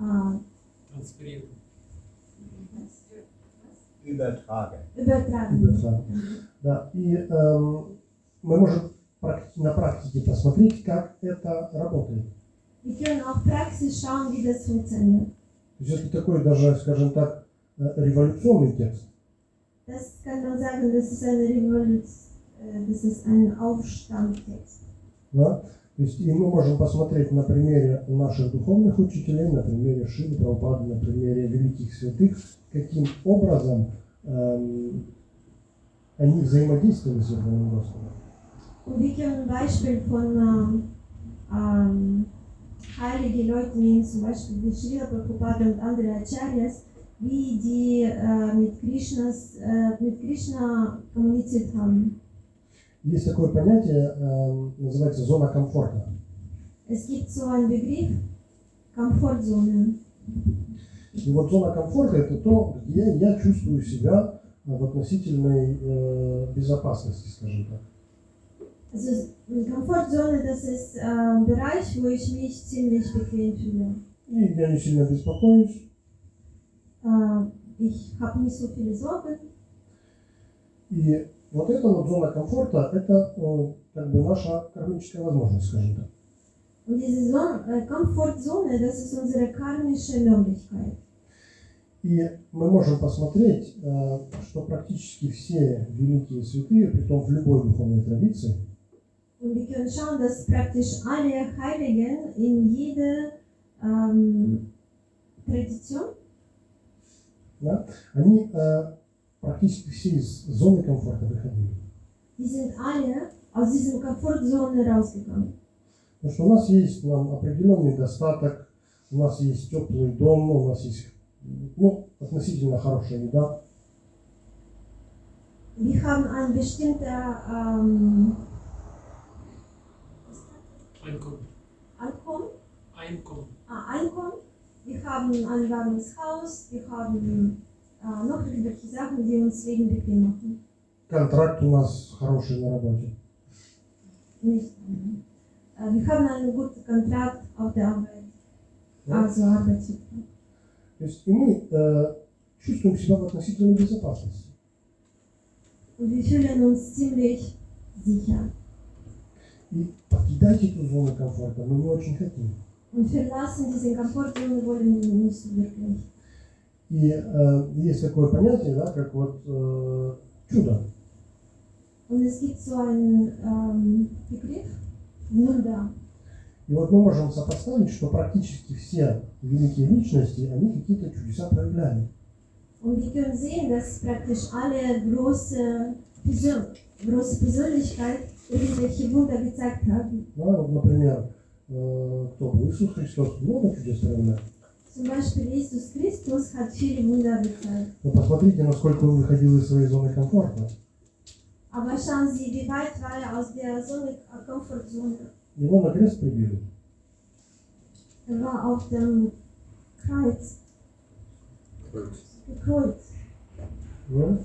äh, übertragen. Übertragen. Übertragen. Да. И э, мы можем на практике посмотреть, как это работает. Wir können auf Praxis schauen, wie das funktioniert. То есть это такой даже, скажем так, революционный текст. Das kann man sagen, das ist eine Revolution, das ist ein Aufstandtext. Да? То есть и мы можем посмотреть на примере наших духовных учителей, на примере Шрилы Прабхупады, на примере великих святых, каким образом эм, они взаимодействовали с Верховным Господом. Wir können Beispiel von ähm, heiligen Leuten nehmen, zum Beispiel wie Srila Prabhupada und andere Acharyas, wie die äh, mit, Krishnas, äh, mit Krishna kommuniziert haben. Есть такое понятие, э, называется зона комфорта. Es gibt so einen Begriff, Komfortzone. И вот зона комфорта – это то, где я чувствую себя в относительной э, безопасности, скажем так. Also Komfortzone, das ist äh, ein Bereich, wo ich mich ziemlich bequem fühle. Ich bin nicht mehr bespokojny. Ich habe nicht so viele Sorgen. И вот эта вот зона комфорта, это как бы наша кармическая возможность, скажем так. Und diese Zone, Komfortzone, das ist unsere karmische Möglichkeit. И мы можем посмотреть, что практически все великие святые, притом в любой духовной традиции, und wir können schauen, dass praktisch alle Heiligen in jeder ähm, Tradition, да, они äh, практически все из зоны комфорта выходили. Die sind alle aus diesem Komfortzone rausgegangen. Потому что у нас есть нам определенный достаток, у нас есть теплый дом, у нас есть, ну, относительно хорошая еда. Wir haben ein bestimmter ähm, Einkommen. Einkommen? Einkommen. Ah, Einkommen. Wir haben ein warmes Haus, wir haben äh, noch irgendwelche Sachen, die uns wegen bequem machen. Контракт у нас хороший на работе. Nicht, äh, wir haben einen guten Kontrakt auf der Arbeit, ja. Also Arbeitgeber. То есть и мы äh, чувствуем себя в относительной безопасности. Und wir fühlen uns ziemlich sicher. И покидать эту зону комфорта мы не очень хотим. Und verlassen diese Komfortzone wollen wir nicht wirklich. И äh, есть такое понятие, да, как вот äh, чудо. Und es gibt so einen ähm, Begriff, Wunder. И вот мы можем сопоставить, что практически все великие личности, они какие-то чудеса проявляли. Und wir können sehen, dass praktisch alle große Persönlichkeit irgendwelche Wunder gezeigt haben. Да, вот, например, кто был? Иисус Христос много чудес проявлял. Zum Beispiel Jesus Christus hat viele Wunder gezeigt. Но посмотрите, насколько он выходил из своей зоны комфорта. Aber schauen Sie, wie weit war er aus der Zone, Komfortzone? Его на крест прибили. Er war auf dem Kreuz. Gekreuz. Ja?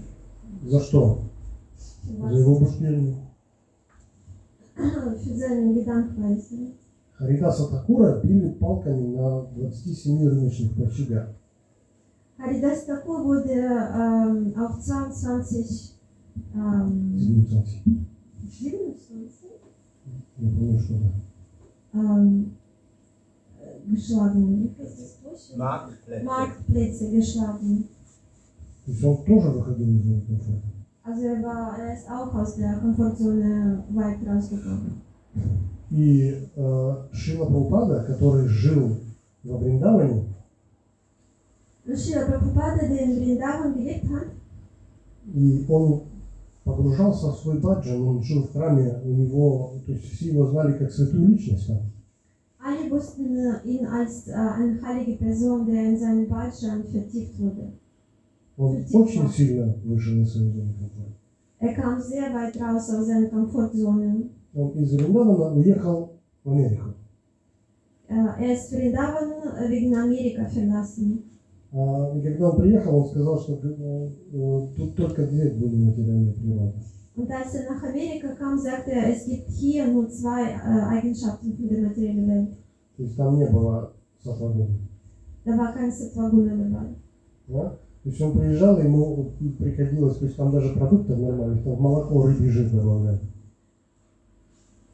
За что? За его бушпильник. Für seine Gedankenweise. Харидаса Такура били палками на двадцати семи рыночных площадях. Харидас Такур wurde ähm, auf zweiundzwanzig... Ähm, siebenundzwanzig. siebenundzwanzig? Я помню, что да. Ähm, geschlagen. Marktplätze. Marktplätze geschlagen. То есть он тоже выходил из зоны комфорта? Also er, war, er ist auch aus der Komfortzone weit rausgekommen. И э, Шрила Прабхупада, который жил во Вриндаване, и он погружался в свой баджан, он жил в храме, у него, то есть все его знали как святую личность. Alle wussten ihn als äh, eine heilige Person, der in seinen Bhajan vertieft wurde. Он очень сильно вышел из своей зоны комфорта. Er kam sehr weit raus aus seiner Komfortzone. Он из Вриндавана уехал в Америку. Er ist Vrindavan wegen Amerika verlassen. И когда он приехал, он сказал, что тут только две были материальные природы. Und als er nach Amerika kam, sagte er, es gibt hier nur zwei Eigenschaften für die materielle Welt. То есть там не было сатвагуна. Da war kein Сатвагуна dabei. То есть он приезжал, ему приходилось, то есть там даже продуктов нормальных, там молоко, рыбий жир добавляли.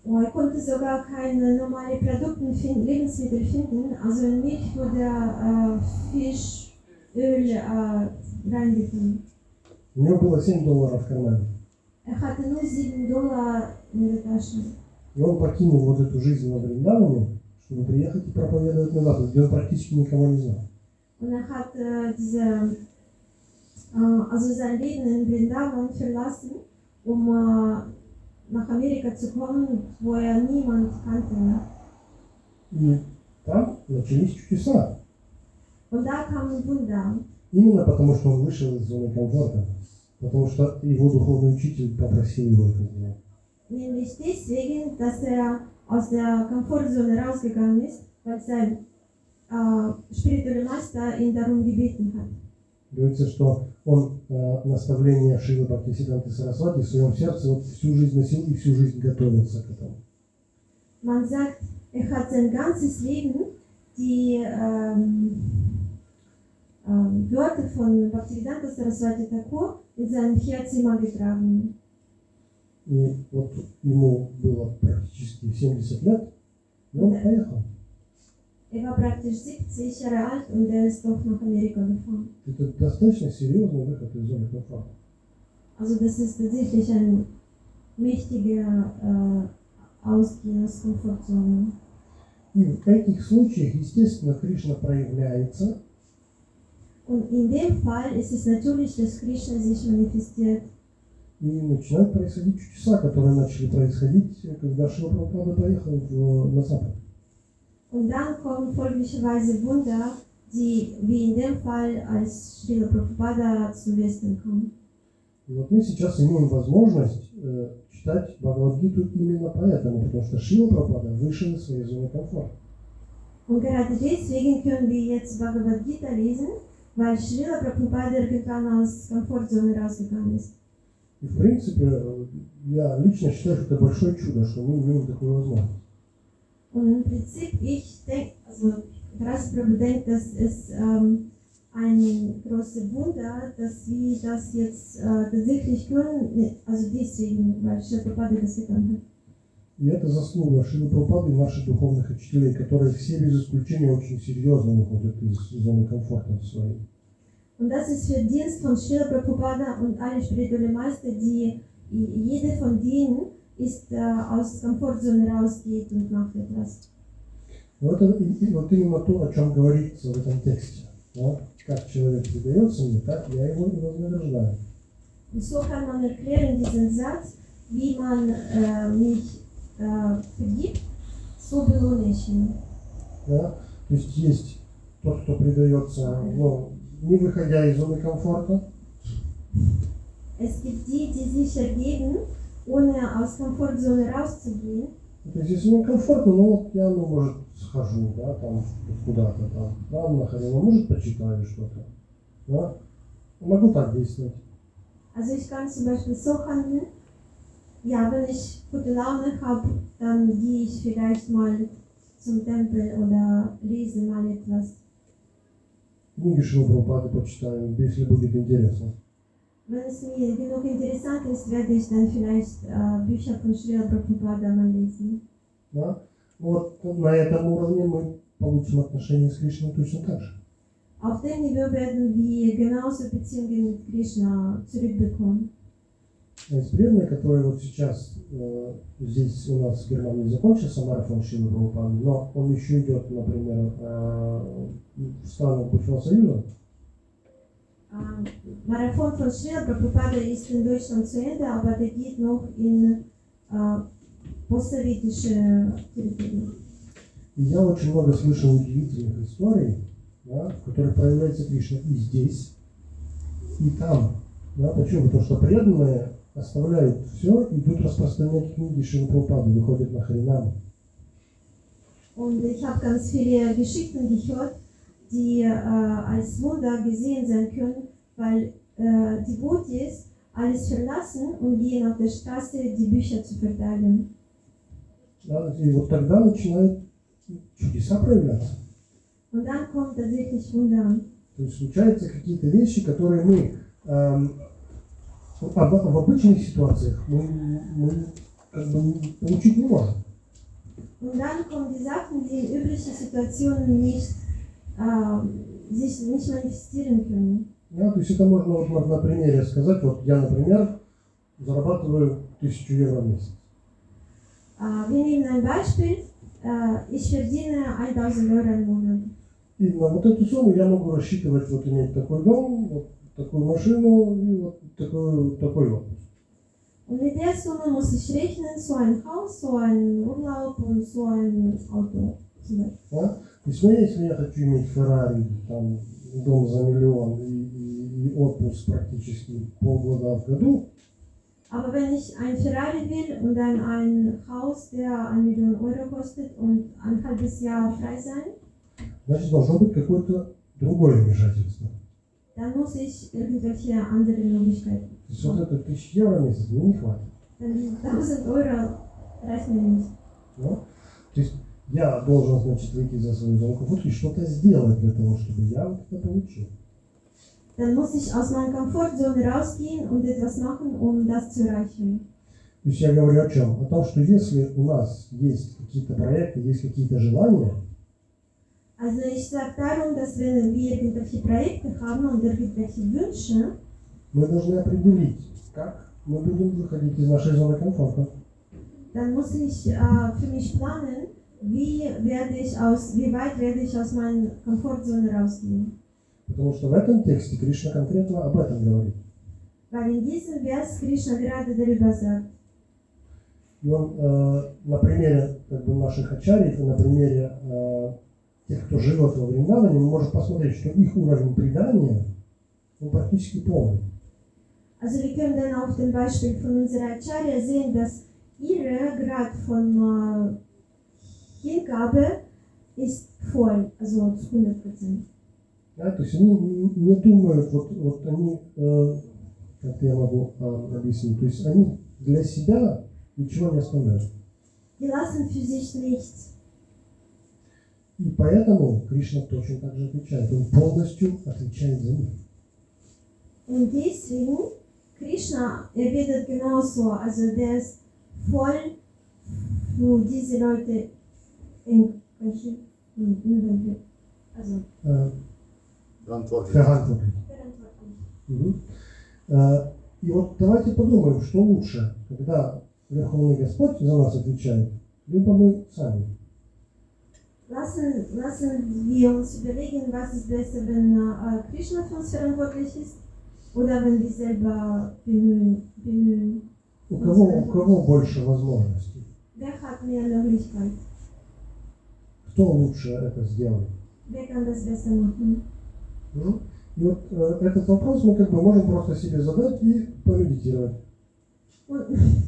Oh, er konnte sogar keine normalen Produkte finden, Lebensmittel finden, also in Milch wurde äh, Fisch, Öl äh, reingetan. У него было семь долларов в кармане. Er hatte nur sieben Dollar in der Tasche. И он покинул вот эту жизнь во Вриндаване, чтобы приехать и проповедовать на Запад, где он практически никого не знал. Und er hat äh, diese, äh, also sein Leben in Vrindavan verlassen, um äh, nach Amerika zu kommen, wo er niemand kannte. И там начались чудеса. Und da kamen Wunder. Именно потому, что он вышел из зоны комфорта, потому что его духовный учитель попросил его это сделать. Nämlich deswegen, dass er aus der Komfortzone rausgegangen ist, weil sein äh, spiritueller Meister ihn darum gebeten hat. говорится, что он э, наставление Шрилы Бхактисиддханты Сарасвати в своем сердце вот всю жизнь носил и всю жизнь готовился к этому. Man sagt, er hat sein ganzes Leben die ähm, ähm, Wörter von Bhaktisiddhanta Sarasvati Thakur in seinem Herzen immer getragen. И вот ему было практически семьдесят лет, и он поехал. Er war praktisch siebzig Jahre alt und er ist doch nach Amerika gefahren. Also das ist tatsächlich ein mächtiger äh, Ausgehen aus Komfortzone. Und in dem Fall ist es natürlich, dass Krishna sich manifestiert. И начинают происходить чудеса, которые начали происходить, когда Шрила Прабхупада поехал в, на Запад. Und dann kommen folglicherweise Wunder, die wie in dem Fall, als Srila Prabhupada zum Westen kommt. И вот мы сейчас имеем возможность э, читать Бхагавад Гиту именно поэтому, потому что Шрила Прабхупада вышел из своей зоны комфорта. Und gerade deswegen können wir jetzt Bhagavad Gita lesen, weil Srila Prabhupada irgendwann aus Komfortzone rausgegangen ist. И в принципе, я лично считаю, что это большое чудо, что мы имеем такую возможность. Und im Prinzip, ich denke, also Prabhupada denkt, das ist ähm, ein großes Wunder, dass wir das jetzt äh, tatsächlich können, also deswegen, weil Srila Prabhupada das getan hat. И это заслуга Шрилы Прабхупады и наших духовных учителей, которые все без исключения очень серьезно выходят из зоны комфорта своей. Und das ist Verdienst von Srila Prabhupada und alle spirituellen Meister, die jede von denen ist äh, aus Komfortzone rausgeht und macht etwas. Вот именно то, о чем говорится в этом тексте. Как человек предается мне, так я его и вознаграждаю. Und so kann man erklären diesen Satz, wie man äh, mich äh, vergibt, so belohne ich ihn. Да, то есть есть тот, кто предается, но не выходя из зоны комфорта. Es gibt die, die sich ergeben, ohne aus Komfortzone rauszugehen. То есть, если мне комфортно, ну вот я, ну, может, схожу, да, там, куда-то, там, да, нахожу, может, почитаю что-то, да, могу так действовать. Also ich kann zum Beispiel so handeln, ja, wenn ich gute Laune habe, dann gehe ich vielleicht mal zum Tempel oder lese mal etwas. Книги Шрилы Прабхупады почитаю, если будет интересно. Wenn es mir genug interessant ist, werde ich dann vielleicht äh, Bücher von Srila Prabhupada mal lesen. Ja, вот на этом уровне мы получим отношения с Кришной точно так же. Auf dem Niveau werden wir genauso Beziehungen mit Krishna zurückbekommen. Есть преданные, которые вот сейчас э, здесь у нас в Германии закончился марафон Шрилы Прабхупады, но он еще идет, например, э, в страну Бывшего Союза. Uh, Marathon von Srila Prabhupada ist in Deutschland zu Ende, aber der geht noch in uh, postsowjetische Territorien. Я очень много слышал удивительных историй, да, в которых проявляется Кришна и здесь, и там. Да, почему? Потому что преданные оставляют все и идут распространять книги Шрилы Прабхупады, выходят на Харинаму. Und ich habe ganz viele Geschichten gehört, die äh, als Wunder gesehen sein können, weil äh, die Devotees alles verlassen und gehen auf der Straße, die Bücher zu verteilen. Ja, и вот тогда начинают чудеса проявляться. Und dann kommt tatsächlich Wunder. То есть случаются какие-то вещи, которые мы ähm, в, в обычных ситуациях мы, мы как бы получить не можем. Und dann kommen die Sachen, die in üblichen Situationen nicht здесь не манифестированы. Да, то есть это можно вот на примере сказать. Вот я, например, зарабатываю тысячу евро в месяц. Wir nehmen ein Beispiel. Ich verdiene tausend Euro im Monat. И на вот эту сумму я могу рассчитывать вот иметь такой дом, вот такую машину и вот такой такой отпуск. Und mit der Summe muss ich rechnen, so ein Haus, so ein Urlaub und so ein Auto. Да? То есть, если я хочу иметь Феррари, там, дом за миллион и, и, и отпуск практически полгода в году. Aber wenn ich ein Ferrari will und dann ein Haus, der eine Million Euro kostet und ein halbes Jahr frei sein, значит, должно быть какое-то другое вмешательство. dann muss ich irgendwelche andere Möglichkeiten. Dann tausend Euro reicht mir nicht. То есть я должен, значит, выйти за свою зону и что-то сделать для того, чтобы я вот это получил. Dann muss ich aus meiner Komfortzone rausgehen und etwas machen, um das zu erreichen. То есть я говорю о чем? О том, что если у нас есть какие-то проекты, есть какие-то желания. Also ich sage darum, dass wenn wir irgendwelche Projekte haben und irgendwelche Wünsche, мы должны определить, как мы будем выходить из нашей зоны комфорта. Dann muss ich äh, für mich planen, wie werde ich aus, wie weit werde ich aus meiner Komfortzone rausgehen. Потому что в этом тексте Кришна конкретно об этом говорит. Weil in diesem Vers Krishna gerade darüber sagt. И он э, на примере как бы, наших ачарьев, на примере э, тех, кто живет во Вриндаване, мы можем посмотреть, что их уровень предания он практически полный. Also wir können dann auf dem Beispiel von unserer Acharya sehen, dass ihre Grad von äh, Hingabe ist voll, also zu hundert Prozent. Да, то есть они не думают, вот, вот они, э, как я могу э, объяснить, то есть они для себя ничего не оставляют. Die lassen für sich nichts. И поэтому Кришна точно так же отвечает, он полностью отвечает за них. Und deswegen Krishna erwidert genauso, also der ist voll für diese Leute in welche, in, in, also äh, Verantwortlich. Угу. А, и вот давайте подумаем, что лучше, когда Верховный Господь за нас отвечает, либо мы сами. Lassen, lassen wir uns überlegen, was ist besser, wenn äh, Krishna für uns verantwortlich ist, oder wenn wir selber bemühen. bemühen у, кого, у кого больше возможностей? Wer hat mehr Möglichkeit? Кто лучше это сделает? Wer kann das besser machen? И вот э, этот вопрос мы как бы можем просто себе задать и помедитировать. Э,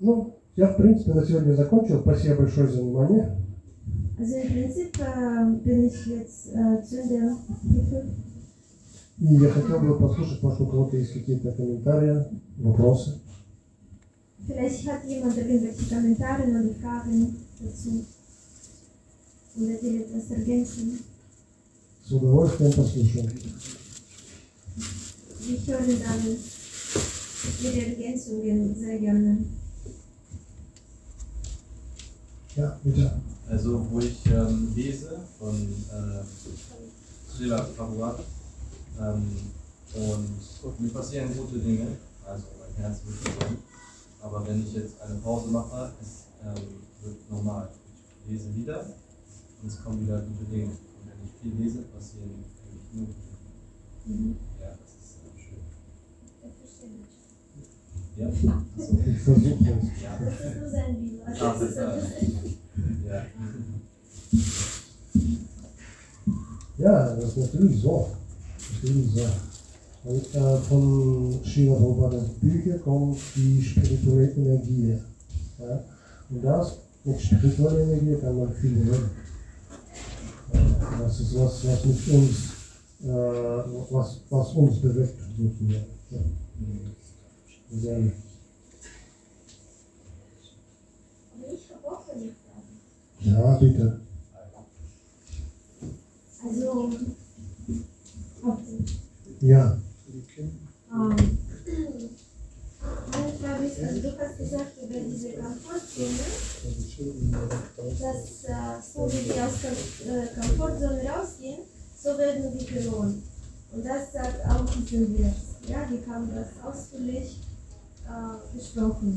ну, я в принципе на сегодня закончил. Спасибо большое за внимание. И я хотел бы послушать, может у кого-то есть какие-то комментарии, вопросы. Vielleicht hat jemand irgendwelche Kommentare oder Fragen dazu oder will etwas ergänzen. С удовольствием послушаем. Ich höre dann Ihre Ergänzungen sehr gerne. Ja, bitte. Also, wo ich ähm, lese von Srila äh, Prabhupada ähm, und mir passieren gute Dinge, also mein Herz wird gesund. Aber wenn ich jetzt eine Pause mache, es ähm, wird normal. Ich lese wieder und es kommen wieder gute Dinge. Und wenn ich viel lese, passieren eigentlich nur gute Dinge. Mhm. Ja, das ist äh, schön. Das verstehe ich. Ja, das ist versucht. Ja. Das ist nur sein Video. Das ist ja. Ja, das ist natürlich so. Natürlich so. Und äh, von Shrimad Bhagavatam Bücher kommt die spirituelle Energie. Ja? Und das, mit spiritueller Energie kann man viel hören. Das ist was, was mit uns, äh, was, was uns bewegt. Ja. Ja. Aber ich habe auch eine Frage. Ja, bitte. Also, okay. Ja. Um, meine Frage ist, also du hast gesagt über diese Komfortzone, dass äh, so wie wir aus der äh, Komfortzone rausgehen, so werden wir belohnt. Und das sagt auch diesen Vers. Ja, wir haben das ausführlich äh, besprochen.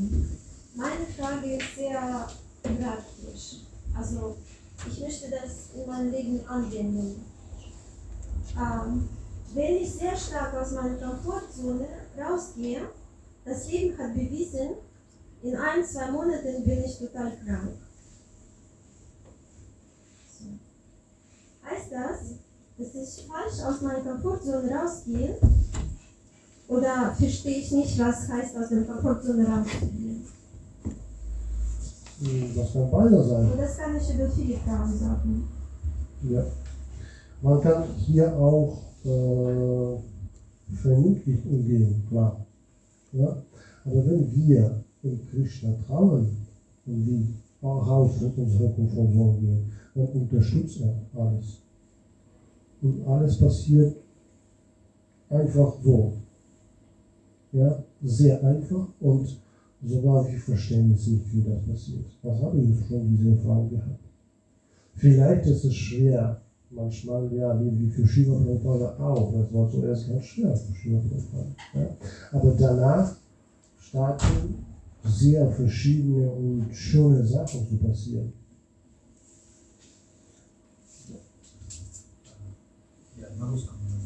Meine Frage ist sehr praktisch. Also ich möchte das in meinem Leben anwenden. Ähm, Wenn ich sehr stark aus meiner Komfortzone rausgehe, das Leben hat bewiesen, in ein, zwei Monaten bin ich total krank. So. Heißt das, dass ich falsch aus meiner Komfortzone rausgehe? Oder verstehe ich nicht, was heißt aus der Komfortzone rausgehen? Das kann beider sein. Und das kann ich über viele Fragen sagen. Ja. Man kann hier auch äh, vernünftig umgehen, klar. Ja? Aber wenn wir in Krishna trauen und die raus mit unserer Komfortzone gehen, dann unterstützt er alles. Und alles passiert einfach so. Ja, sehr einfach und sogar wir verstehen es nicht, wie das passiert. Das habe ich schon diese Erfahrung gehabt. Vielleicht ist es schwer, manchmal, ja, wie für Shrimad Prabhupada auch. Das war zuerst ganz schwer für Shrimad Prabhupada. Ja. Aber danach starten sehr verschiedene und schöne Sachen zu passieren. Ja, Marus kann man sagen.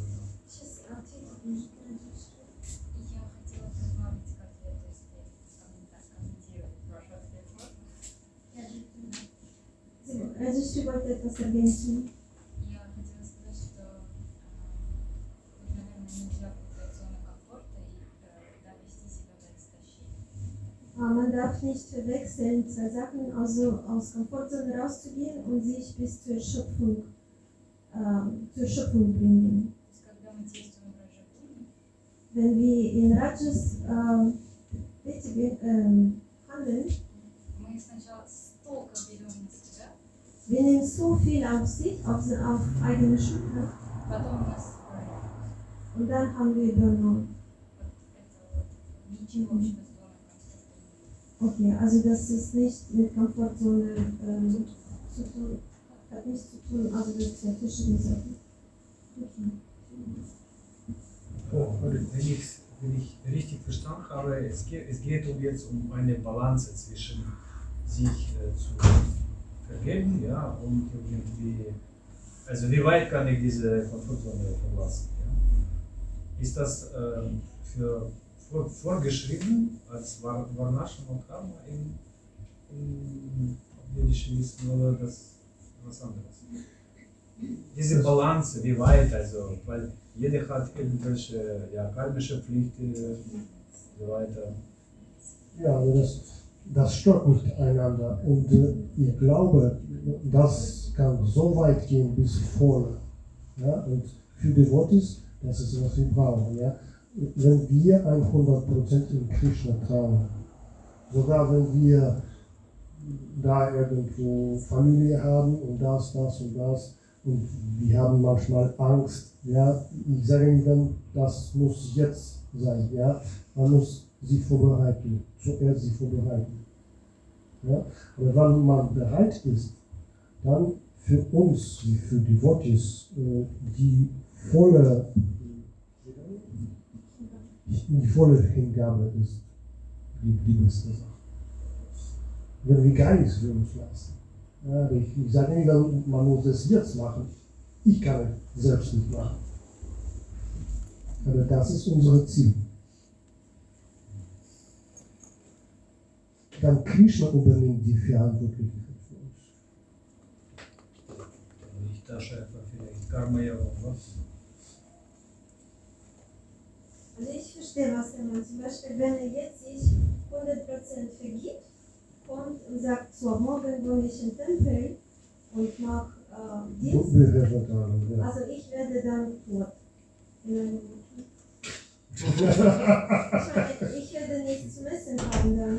Разреши вот это согласие. Я хотела сказать, что, наверное, нельзя покидать зону комфорта и да, вести себя в Man darf nicht verwechseln, zwei Sachen, also aus Komfortzone rauszugehen und sich bis zur Schöpfung, ähm, zur Schöpfung bringen. Wenn wir in Rajas ähm, ähm, handeln, wir nehmen so viel auf sich, auf, auf eigene Schulter. Und dann haben wir übernommen. Okay, also das ist nicht mit Komfortzone ähm, zu tun, hat nichts zu tun, also das ist ja verschiedene Sachen. Okay. Wenn ich, wenn ich richtig verstanden habe, es geht, es geht um jetzt um eine Balance zwischen sich äh, zu vergeben, ja, und irgendwie, also wie weit kann ich diese Komfortzone verlassen? Ja? Ist das äh, für vor, vorgeschrieben als Var, Varnashrama und Karma in, in jüdischen Wissen oder das was anderes? Diese Balance, wie weit, also, weil jeder hat irgendwelche, ja, karmische Pflichten und so weiter. Ja, aber das Das stört nicht einander und äh, ich glaube, das kann so weit gehen bis vorne. Ja? Und für Devotees, das ist was wir brauchen. Ja? Wenn wir hundert Prozent in Krishna trauen, sogar wenn wir da irgendwo Familie haben und das, das und das und wir haben manchmal Angst, ja? Ich sage ihnen, das muss jetzt sein. Ja? Man muss sich vorbereiten, zuerst sich vorbereiten. Ja? Aber wenn man bereit ist, dann für uns, wie für die Devotees, die volle, die volle Hingabe ist die, die beste Sache. Wenn wir gar nichts für uns leisten. Ja, ich, ich sage nicht, man muss das jetzt machen. Ich kann es selbst nicht machen. Aber das ist unser Ziel. Dann Krishna übernimmt die Verantwortlichkeit für uns. Ich tasche einfach vielleicht Karma ja auch was. Also ich verstehe, was er meint. Zum Beispiel, wenn er jetzt sich hundert Prozent vergibt, kommt und sagt, so, morgen gehe ich in den Tempel und mache äh, Dienst. Ja. Also ich werde dann tot. Ich meine, ich werde nichts zu essen haben dann.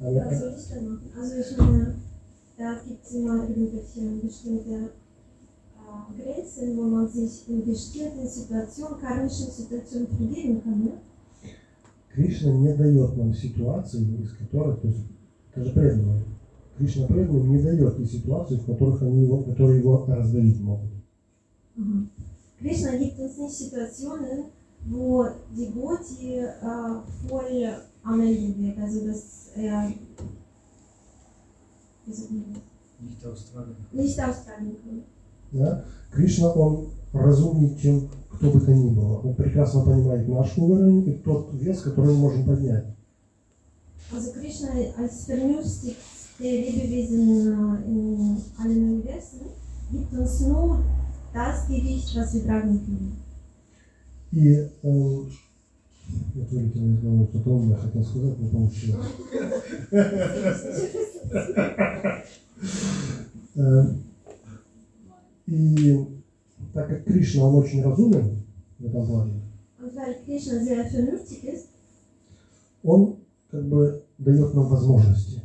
Was soll ich denn machen? Also ich meine, da gibt es immer irgendwelche bestimmte äh, Grenzen, wo man sich in bestimmten Situationen, karmischen Situationen begeben kann. Ne? Krishna не дает нам ситуации, из которых, то есть, даже преданные. Кришна преданным не дает и ситуации, в которых они его, которые его раздавить могут. Krishna gibt uns nicht Situationen, wo die Goti äh, voll am Ende wird, also dass er nicht austragen kann. Nicht austragen kann. Ja? Krishna, он разумнее, чем кто бы то ни было. Он прекрасно понимает наш уровень и тот вес, который мы можем поднять. Also Krishna als vernünftigste Lebewesen in allen Universen gibt uns nur das Gewicht, was wir tragen können. И э, Я тоже тебя не знал, что потом я хотел сказать, но получилось. И так как Кришна, он очень разумен в этом плане, он как бы дает нам возможности.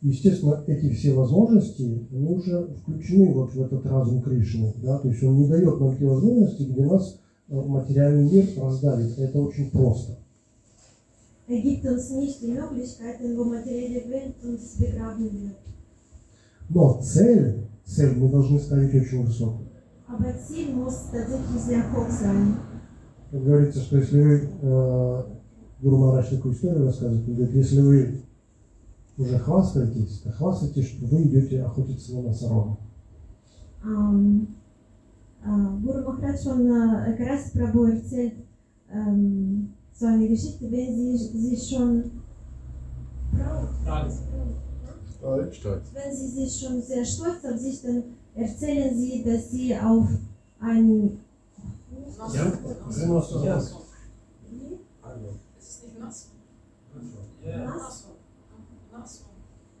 Естественно, эти все возможности, они уже включены вот в этот разум Кришны. Да? То есть он не дает нам те возможности, где нас материальный мир раздавит. Это очень просто. Er gibt uns nicht die Möglichkeiten, wo materielle Welt uns begraben wird. Но цель, цель мы должны ставить очень высокую. Aber Ziel muss tatsächlich sehr hoch sein. Как говорится, что если вы, э, Гуру Махарадж такую историю рассказывает, говорит, если вы уже хвастаетесь, то хвастаетесь, что вы идете охотиться на носорога. Um, uh, Гуру Махарадж, он uh, как раз про бой цель. Um, So eine Geschichte, wenn Sie sich schon stolz. Stolz. Stolz. Wenn Sie sich schon sehr stolz auf sich, dann erzählen Sie, dass Sie auf ein Nass. Ja. Ja. Nass. Es ist nicht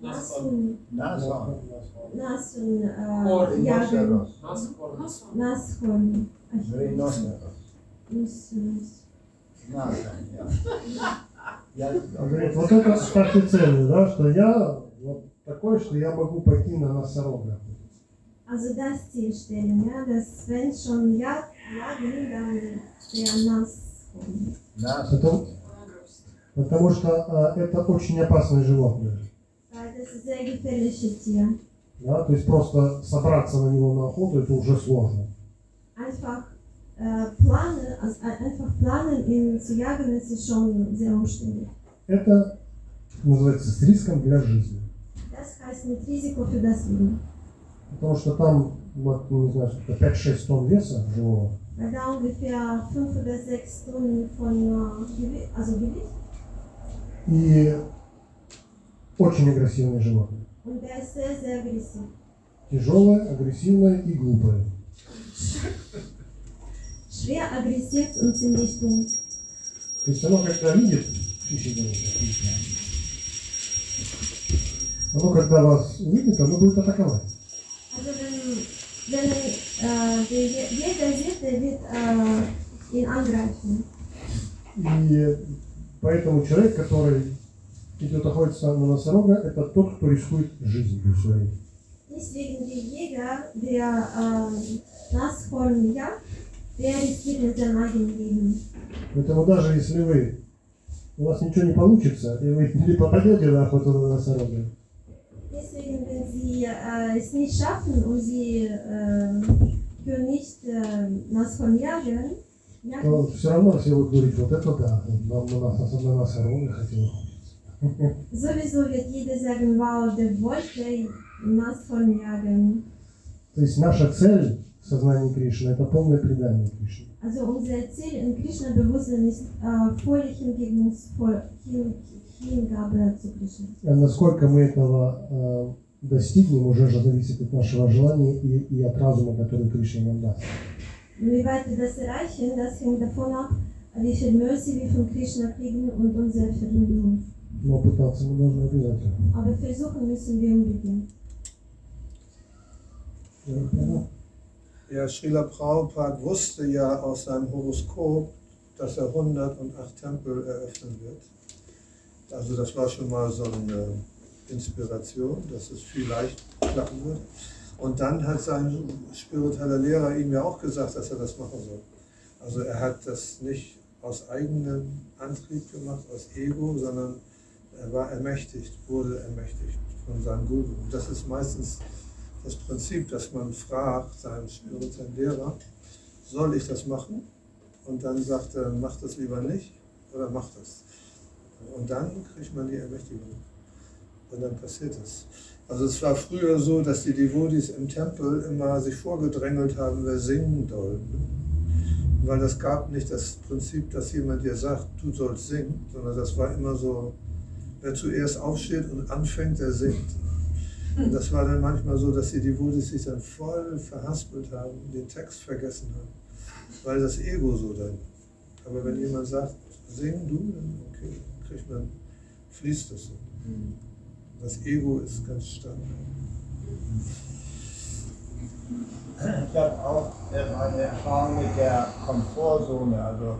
Nass. Nass. Nass. Nass. Nass. Nass. Nass. Nass. Nass. Nass. Да, да, да. Вот это старты цели, да, что я вот такой, что я могу пойти на носорога. Also das Ziel stellen, ja, dass wenn schon ja, ja, dann der Nasskorn. Потому что это очень опасное животное. Да, то есть просто собраться на него на охоту, это уже сложно. Planen, also einfach planen, ihn zu jagen, das ist schon sehr umständlich. Это называется с риском для жизни. Das heißt mit Risiko für das Leben. Потому что там, вот, не знаю, пять-шесть тонн веса живого. Weil da ungefähr fünf oder sechs Tonnen von Gewicht, also Gewicht. И очень агрессивное животное. Und der ist sehr, sehr aggressiv. Тяжелое, агрессивное и глупое. Schwer, aggressiv und ziemlich dumm. То есть оно когда видит, оно когда вас увидит, оно будет атаковать. Also wenn, wenn äh, jeder sieht, der wird äh, ihn angreifen. И поэтому человек, который идет охотиться на носорога, это тот, кто рискует жизнью своей. Deswegen der Jäger, der äh, Nashorn jagt. Поэтому даже если вы, у вас ничего не получится, и вы не попадете на охоту на носорога. Deswegen, wenn Sie äh, es nicht schaffen und Sie äh, können nicht äh, Nashorn jagen, то все равно все будут говорить, вот это да, нам на носорога хотел. Sowieso wird jeder sagen, wow, der wollte Nashorn jagen. То есть наша цель в сознании Кришны — это полное предание Кришне. Also unser Ziel in Krishna-Bewusstsein ist völlig Hingabe zu Krishna. Насколько мы этого достигнем, уже зависит от нашего желания и, и от разума, который Кришна нам даст. Wie weit wir das erreichen, das hängt davon ab, wie viel Mercy wir von Krishna kriegen und unsere Verbindung. Но пытаться мы должны обязательно. Aber versuchen müssen wir unbedingt. Ja, Srila Prabhupada wusste ja aus seinem Horoskop, dass er hundertacht Tempel eröffnen wird. Also das war schon mal so eine Inspiration, dass es vielleicht klappen wird. Und dann hat sein spiritueller Lehrer ihm ja auch gesagt, dass er das machen soll. Also er hat das nicht aus eigenem Antrieb gemacht, aus Ego, sondern er war ermächtigt, wurde ermächtigt von seinem Guru. Und das ist meistens das Prinzip, dass man fragt seinen spirituellen Lehrer, soll ich das machen? Und dann sagt er, mach das lieber nicht oder mach das. Und dann kriegt man die Ermächtigung. Und dann passiert das. Also es war früher so, dass die Devotis im Tempel immer sich vorgedrängelt haben, wer singen soll. Weil das gab nicht das Prinzip, dass jemand dir sagt, du sollst singen, sondern das war immer so, wer zuerst aufsteht und anfängt, der singt. Und das war dann manchmal so, dass die Devotis sich dann voll verhaspelt haben und den Text vergessen haben. weil das Ego so dann. Aber wenn jemand sagt, sing du, dann okay, Krishna, fließt das so. Das Ego ist ganz stark. Ich habe auch eine Erfahrung mit der Komfortzone, also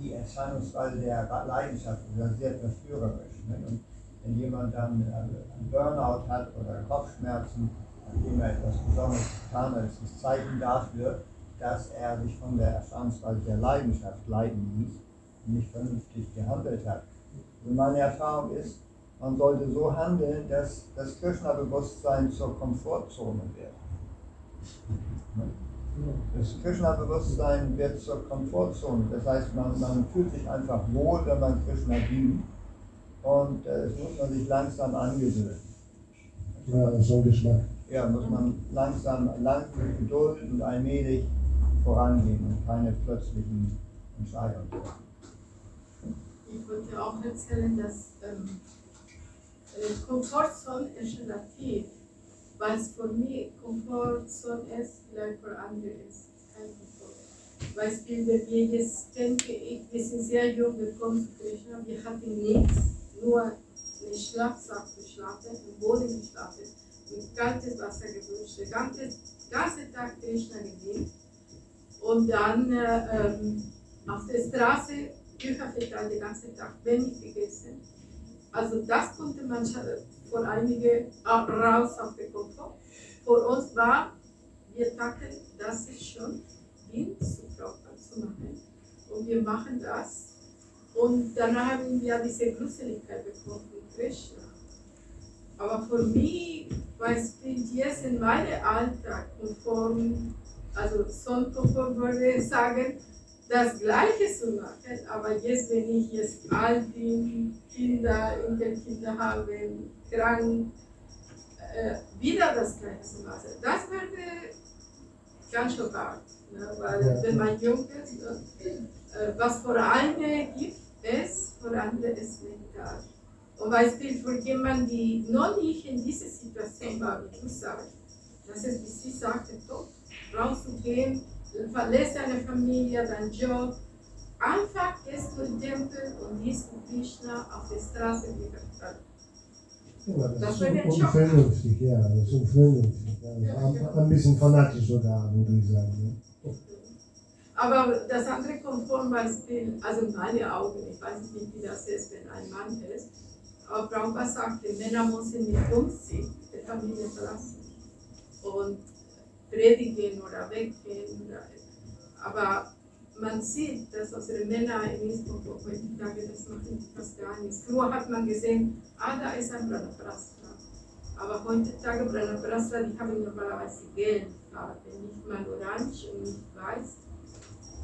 die Erscheinungsweise der Leidenschaften, das ist sehr verführerisch. Und wenn jemand dann einen Burnout hat oder Kopfschmerzen, nachdem er etwas Besonderes getan hat, ist das Zeichen dafür, dass er sich von der Erscheinungsweise der Leidenschaft leiden ließ und nicht vernünftig gehandelt hat. Und meine Erfahrung ist, man sollte so handeln, dass das Krishna-Bewusstsein zur Komfortzone wird. Das Krishna-Bewusstsein wird zur Komfortzone. Das heißt, man, man fühlt sich einfach wohl, wenn man Krishna dient. Und es äh, muss man sich langsam angewöhnen. Ja, das ist so Geschmack. Ja, muss man langsam, lang mit Geduld und allmählich vorangehen und keine plötzlichen Entscheidungen. Ich wollte auch erzählen, dass ähm, äh, Komfortzone ist relativ, weil es für mich Komfortzone ist, vielleicht für andere ist kein Komfort. Beispiel, wenn wir jetzt denke ich, wir sind sehr jung gekommen zu Krishna, wir hatten nichts, nur einen Schlafsack geschlafen, im Boden geschlafen, mit kaltes Wasser gewünscht, den ganzen Tag Krishna gedient und dann äh, ähm, auf der Straße Bücher verteilt den ganzen Tag, wenig gegessen. Also das konnte man von einigen raus auf den Komfort. Für uns war, wir dachten, das ist schon Dienst zu Prabhupada zu machen und wir machen das und dann haben wir diese Gruseligkeit bekommen mit Krishna. Aber für mich, weißt du, jetzt in meinem Alltag konform, also sonnkonform würde ich sagen, das Gleiche zu machen, aber jetzt, wenn ich jetzt alt bin, Kinder, Enkelkinder habe, krank, äh, wieder das Gleiche zu machen, das würde ganz schön hart. Ne? Weil ja. Wenn man jung ist, äh, was vor einem gibt, ist, vor anderen ist weniger. Und weißt du, für jemanden, die noch nicht in dieser Situation war, wie du sagst, das ist, wie sie sagte, top, rauszugehen, verlässt deine Familie, deinen Job, einfach gehst du in den Tempel und liest Krishna auf der Straße wieder. Ja, das, das ist un unvernünftig, ja, das ist unvernünftig. Ja, ein, ja. ein bisschen fanatisch sogar, würde ich sagen. Ne? Aber das andere Komfortbeispiel, also in meinen Augen, ich weiß nicht, wie das ist, wenn ein Mann ist, aber Prabhupada sagte, Männer müssen nicht umziehen, die Familie verlassen. Und predigen oder weggehen. Oder, aber man sieht, dass unsere Männer in ISKCON heutzutage das machen fast gar nichts. Früher hat man gesehen, ah, da ist ein Vanaprastha. Aber heutzutage Vanaprastha, die haben normalerweise Geld, nicht mal orange und nicht weiß.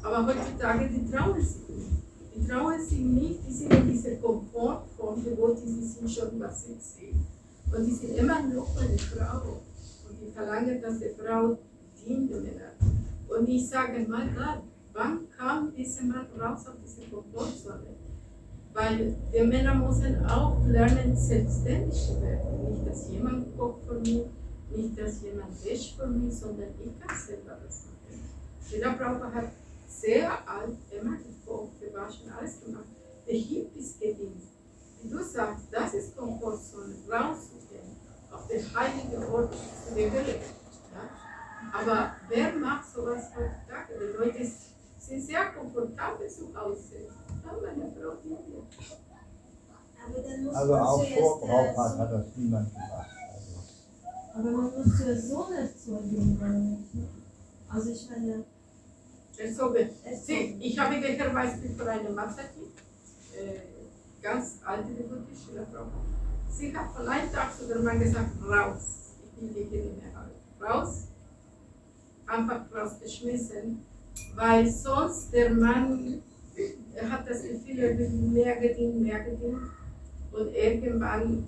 Aber heutzutage, die trauen sich nicht. Die trauen sich nicht, die sind in dieser Komfortform, wo die sind schon was sie sehen. Und die sind immer noch eine Frau. Und die verlangen, dass die Frau dient den Männern. Und ich sage, mein Gott, wann kam dieser Mann raus auf diese Komfortzone? Weil die Männer müssen auch lernen, selbstständig zu werden. Nicht, dass jemand kocht für mich, nicht, dass jemand wäscht für mich, sondern ich kann selber das machen. Jeder Prabhupada hat sehr alt immer gekocht, gewaschen, alles gemacht. Der Hippies gedient. Wie du sagst, das ist Komfortzone, rauszugehen, auf den heiligen Ort zu der Hölle. Ja? Aber wer macht sowas heutzutage? Die Leute sind sehr komfortabel zu Hause. Also auch vor Prabhupada hat das niemand gemacht. Also. Aber man muss zuerst so nicht zu erleben. Also ich meine... Sie, ich habe gestern Beispiel von einer Matati, äh, ganz alte devotische Frau. Sie hat von einem Tag zu dem Mann gesagt, raus, ich will die Kinder mehr haben. Raus, einfach rausgeschmissen, weil sonst der Mann hat das Gefühl, er will mehr gedient, mehr gedient und irgendwann,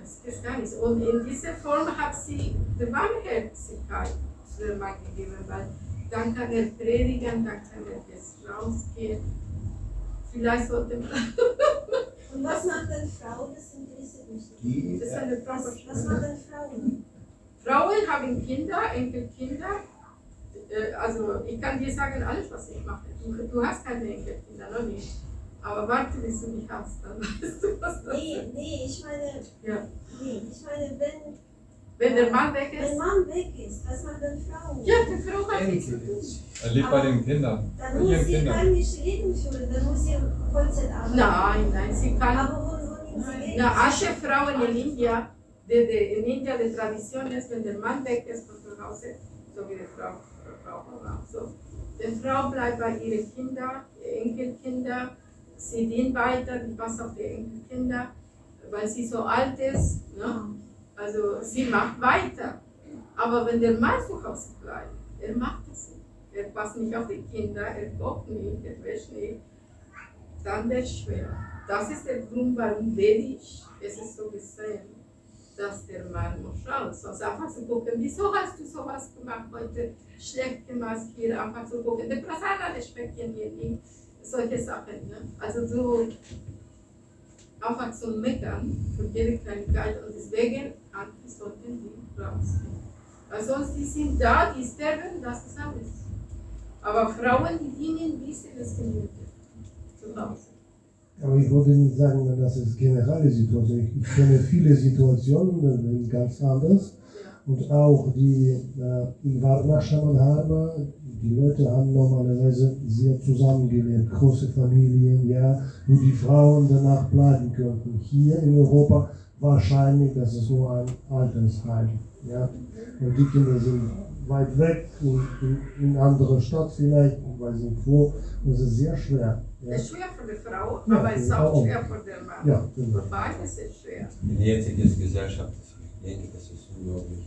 das ist gar nichts. Und in dieser Form hat sie die Barmherzigkeit zu dem Mann gegeben, weil dann kann er predigen, dann kann er jetzt rausgehen. Vielleicht sollte man. Und was macht denn Frauen? Das interessiert mich. Das ist eine Frage. Was machen denn Frauen? Frauen haben Kinder, Enkelkinder, also ich kann dir sagen, alles was ich mache, du, du hast keine Enkelkinder, noch nicht. Aber warte, bis du mich hast, dann weißt du, was das nee, ist. Nee, ich meine, ja. nee, ich meine, wenn, wenn der Mann weg ist, wenn Mann weg ist, was macht dann Frau? Ja, die Frau hat nichts zu tun. Er lebt bei den Kindern. Dann muss sie Kindern. Gar nicht leben führen, dann muss sie Vollzeit arbeiten. Nein, nein, sie kann. Aber wo, wo nimmt sie Na, alte Frauen in India, die, die, in India die Tradition ist, wenn der Mann weg ist von zu Hause, so wie die Frau. So. Die Frau bleibt bei ihren Kindern, Enkelkinder, sie dient weiter, die passt auf die Enkelkinder, weil sie so alt ist, ne? Also sie macht weiter. Aber wenn der Mann zu Hause bleibt, er macht es nicht. Er passt nicht auf die Kinder, er kocht nicht, er wäscht nicht, dann wird es schwer. Das ist der Grund, warum dedisch es ist so gesehen, dass der Mann muss schauen, sonst einfach zu gucken, wieso hast du sowas gemacht heute, schlecht gemacht hier, einfach zu gucken, der Prasanna respektieren wir nicht, solche Sachen, ne? Also so einfach zu meckern für jede Kleinigkeit und deswegen sollten die rausgehen. Weil sonst die sind da, die sterben, das ist alles. Aber Frauen, die dienen, wissen es genügend zu Hause. Aber ich wollte nicht sagen, das ist generelle Situation. Ich kenne viele Situationen, ganz anders. Ja. Und auch die äh, Varnashrama, die Leute haben normalerweise sehr zusammengelebt, große Familien, ja, wo die Frauen danach bleiben könnten. Hier in Europa wahrscheinlich, das ist nur ein Altersheim. Ja. Und die Kinder sind weit weg, in, in andere Stadt vielleicht, weiß nicht wo. Das ist sehr schwer. Ja. Es ist schwer für die Frau, ja, aber es ist auch schwer für den Mann. Ja, genau. Für beides ist es schwer. In der jetzigen Gesellschaft, ich denke, das ist unglaublich.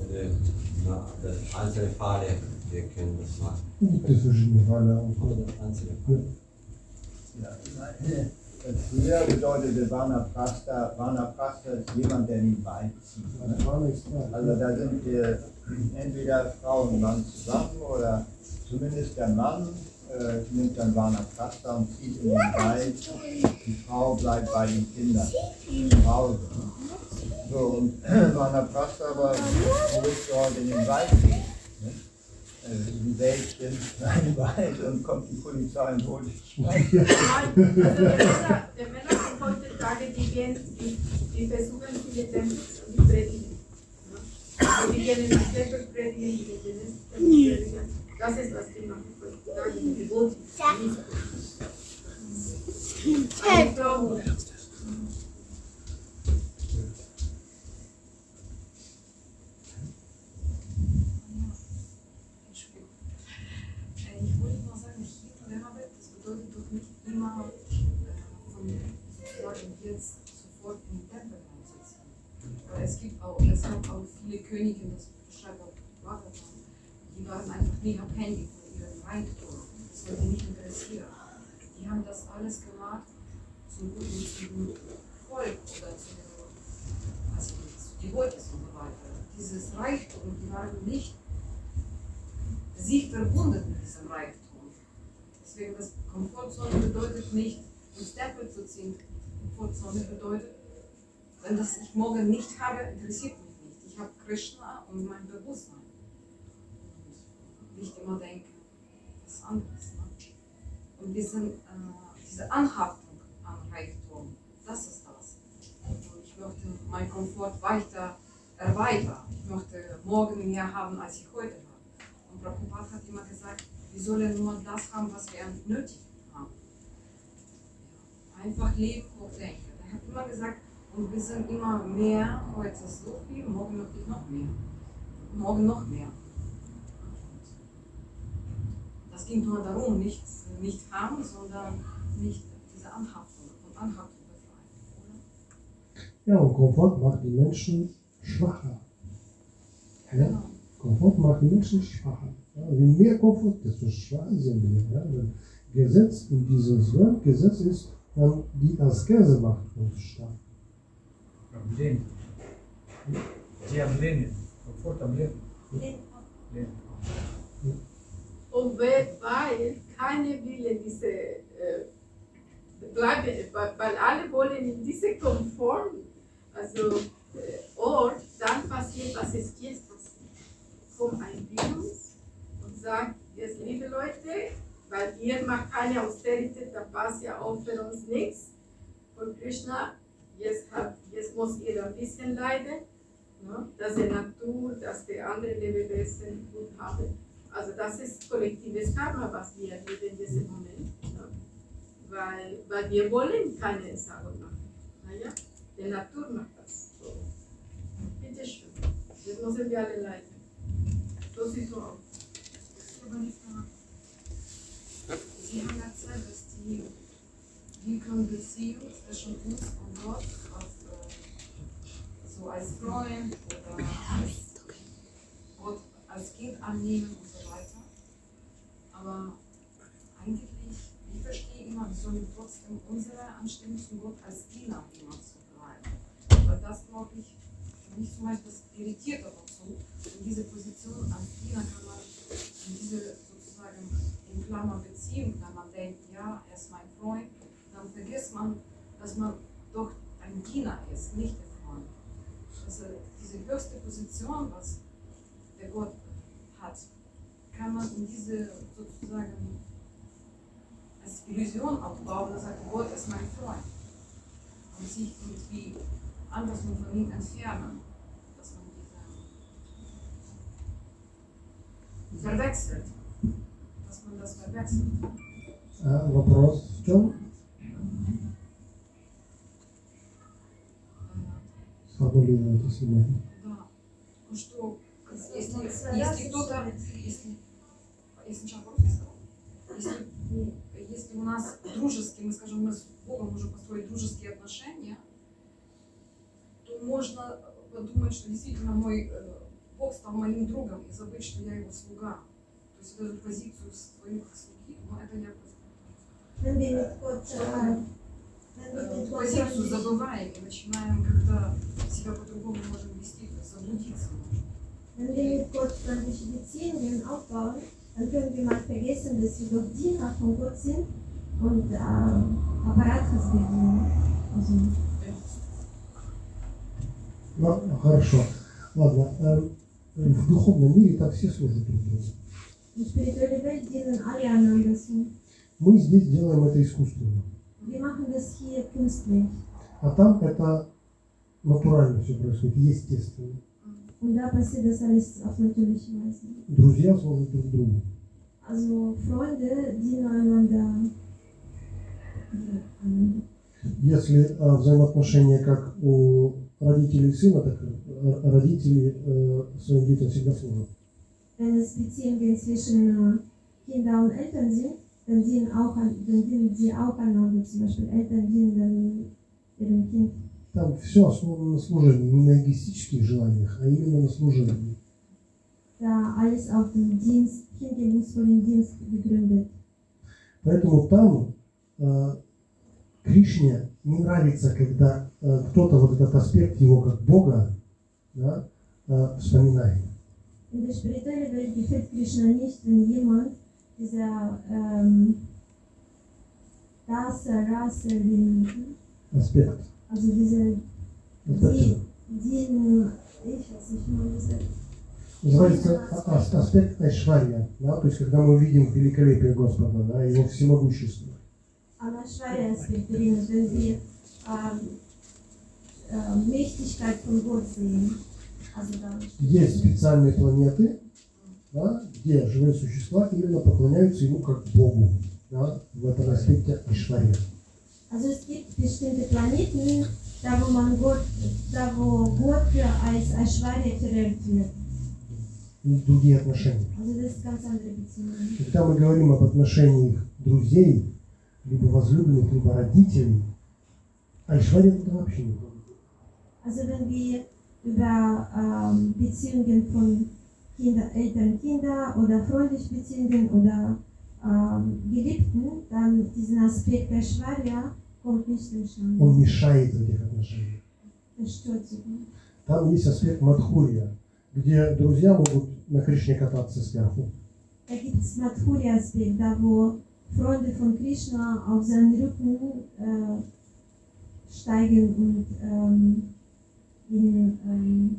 Oder, na, das einzelne Fälle, wir können das machen. Gibt es verschiedene Fälle auch. Oder einzelne Fälle. Ja. Ja, früher bedeutete Vanaprastha, Vanaprastha ist jemand, der den Wein zieht. Ne? Also da sind wir entweder Frau und Mann zusammen oder zumindest der Mann. Äh, nimmt dann Vanaprastha und zieht in den Wald. Die Frau bleibt bei den Kindern zu Hause. So, und Vanaprastha war, wo willst du heute in den Wald gehen? Ne? Äh, Im Wäldchen, im Wald, und kommt die Polizei und holt dich. Also die Männer sind heutzutage, die gehen, die, die versuchen sie mit dem zu predigen. Und die gehen in den Tempel predigen, die gehen in den Das ist, was die machen. Ich wollte noch sagen, hier Mehrarbeit, das bedeutet doch nicht immer von jetzt sofort in den Tempel einzuziehen. Weil es gibt auch, es gab auch viele Könige, das beschreibt auch Wagner. Die waren einfach nicht abhängig von ihrem Reichtum. Das wollte nicht interessieren. Die haben das alles gemacht zum guten, zum Volk oder zu, also zu den Gottes und so weiter. Dieses Reichtum, die waren nicht sich verbunden mit diesem Reichtum. Deswegen, das Komfortzone bedeutet nicht, ins Tempel zu ziehen. Komfortzone bedeutet, wenn das ich morgen nicht habe, interessiert mich nicht. Ich habe Krishna und mein Bewusstsein. Nicht immer denken, das ist anders. Ne? Und diesen, äh, diese Anhaftung an Reichtum, das ist das. Und ich möchte meinen Komfort weiter erweitern. Ich möchte morgen mehr haben, als ich heute habe. Und Prabhupada hat immer gesagt, wir sollen nur das haben, was wir nötig haben. Einfach leben und denken. Er hat immer gesagt, und wir sind immer mehr, heute ist so viel, morgen möchte ich noch mehr. Morgen noch mehr. Es ging nur darum, nicht, nicht haben, sondern nicht diese Anhaftung und Anhaftung befreien. Ja, und Komfort macht die Menschen schwacher. Ja, genau. Komfort macht die Menschen schwacher. Ja, je mehr Komfort, desto schwacher sind wir. Ja, Gesetz, in dieses Welt, Gesetz ist, dann die Askese macht uns stark. Lehnen. Sie haben Lehnen. Komfort am Lehnen. Lehnen. Und weil keine will diese, äh, bleiben, weil alle wollen in diese konform, also äh, Ort, dann passiert, was es jetzt passiert. Kommt ein Virus, sagt, jetzt liebe Leute, weil ihr macht keine Austerität, da passt ja auch für uns nichts. Und Krishna, jetzt, hat, jetzt muss ihr ein bisschen leiden, ne? Dass die Natur, dass die anderen Lebewesen gut haben. Also das ist kollektives Karma, was wir leben in diesem Moment. Ne? Weil, weil wir wollen keine Entsagung machen. Naja, die Natur macht das. So. Bitte schön. Jetzt müssen wir alle leiden. So sieht es so aus. Sie haben erzählt, dass die, die Beziehung zwischen uns und Gott, als, so als Freund oder als, Gott als Kind annehmen und so weiter. Aber eigentlich, ich verstehe immer, wir sollen trotzdem unsere Anstellung zu Gott als Diener immer zu bleiben. Aber das, glaube ich, für mich zum Beispiel, das irritiert auch so. Und diese Position als Diener kann man in diese sozusagen in Klammer Beziehung, da man denkt, ja, er ist mein Freund, dann vergisst man, dass man doch ein Diener ist, nicht der Freund. Also diese höchste Position, was der Gott hat, kann man in diese sozusagen als Illusion aufbauen und sagt, Gott ist mein Freund. Und sich irgendwie anders und von ihm entfernen, dass man diese verwechselt. Dass man das verwechselt. Äh, вопрос в чем? Свободно это сегодня. Да. Ну что, если, если кто-то, если, если, если, если у нас дружеские, мы скажем, мы с Богом уже построили дружеские отношения, то можно подумать, что действительно мой Бог стал моим другом и забыть, что я его слуга. То есть эту позицию своих слуги, но это я просто... Позицию забываем и начинаем как-то себя по-другому можем вести, заблудиться. Wenn wir mit Gott freundliche Beziehungen aufbauen, dann können wir mal vergessen, dass wir doch Diener von Gott sind und äh, Apparatus werden. Also. Ну, хорошо. Ладно. В духовном мире так все служат друг другу. В спиритуальной мире делаем alle einander служат. Мы здесь делаем это искусственно. Wir machen das hier künstlich. А там это натурально все происходит, естественно. Und da passiert das alles auf natürliche Weise. Друзья служат друг другу. Also Freunde dienen einander. Если а, взаимоотношения как у родителей и сына, так родители э, своим детям всегда служат. Wenn es Beziehungen zwischen Kindern und Eltern sind, dann dienen sie auch einander, zum Beispiel Eltern dienen ihrem Kind. Там все основано на служении, не на эгоистических желаниях, а именно на служении. Да, alles auf den Dienst, hingebungsvollen Dienst gegründet. Поэтому там э, Кришне не нравится, когда э, кто-то вот этот аспект его как Бога, да, э, вспоминает. In der spirituellen Welt gefällt Krishna nicht, wenn jemand dieser ähm, Rasa, Rasa, Aspekt. Also diese, die, den, ich weiß nicht, wie man das sagt. Называется аспект Айшварья, да, то есть когда мы видим великолепие Господа, да, его всемогущество. Анашварья аспект, wenn wir Mächtigkeit von Gott sehen. Есть специальные планеты, да, где живые существа именно поклоняются ему как Богу, да, в этом аспекте Айшварья. Also es gibt bestimmte Planeten, da wo man Gott, da wo Gott als Aishwarya verehrt wird. Другие отношения. Когда мы говорим об отношениях друзей, либо возлюбленных, либо родителей, Айшварья это вообще не будет. Über ähm, Beziehungen von Kinder, Eltern, Kinder oder freundlichen Beziehungen oder ähm, Geliebten, dann diesen Aspekt der Schwaria kommt nicht in Schaden. Он мешает в этих отношениях. Там есть аспект Мадхурья, где друзья могут на Кришне кататься сверху. Da gibt es Madhurya-Aspekt, da wo Freunde von Krishna auf seinen Rücken äh, steigen und ähm, In, ähm,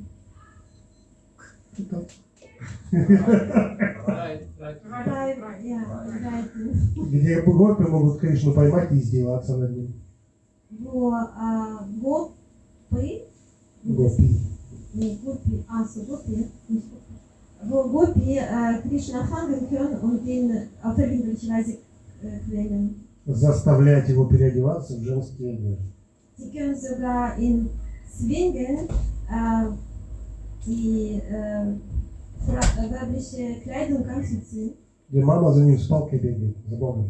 nein, nein, Где гопи могут Кришну поймать и издеваться над ним. Гопи. Гопи. Нет, гопи. А, гопи. Wo Gopi Krishna fangen können und ihn auf irgendwelche Weise quälen. Заставлять его переодеваться в женские одежды. Sie können sogar ihn zwingen, die weibliche Kleidung anzuziehen. Die Mama за ним с палкой бегает, забавно.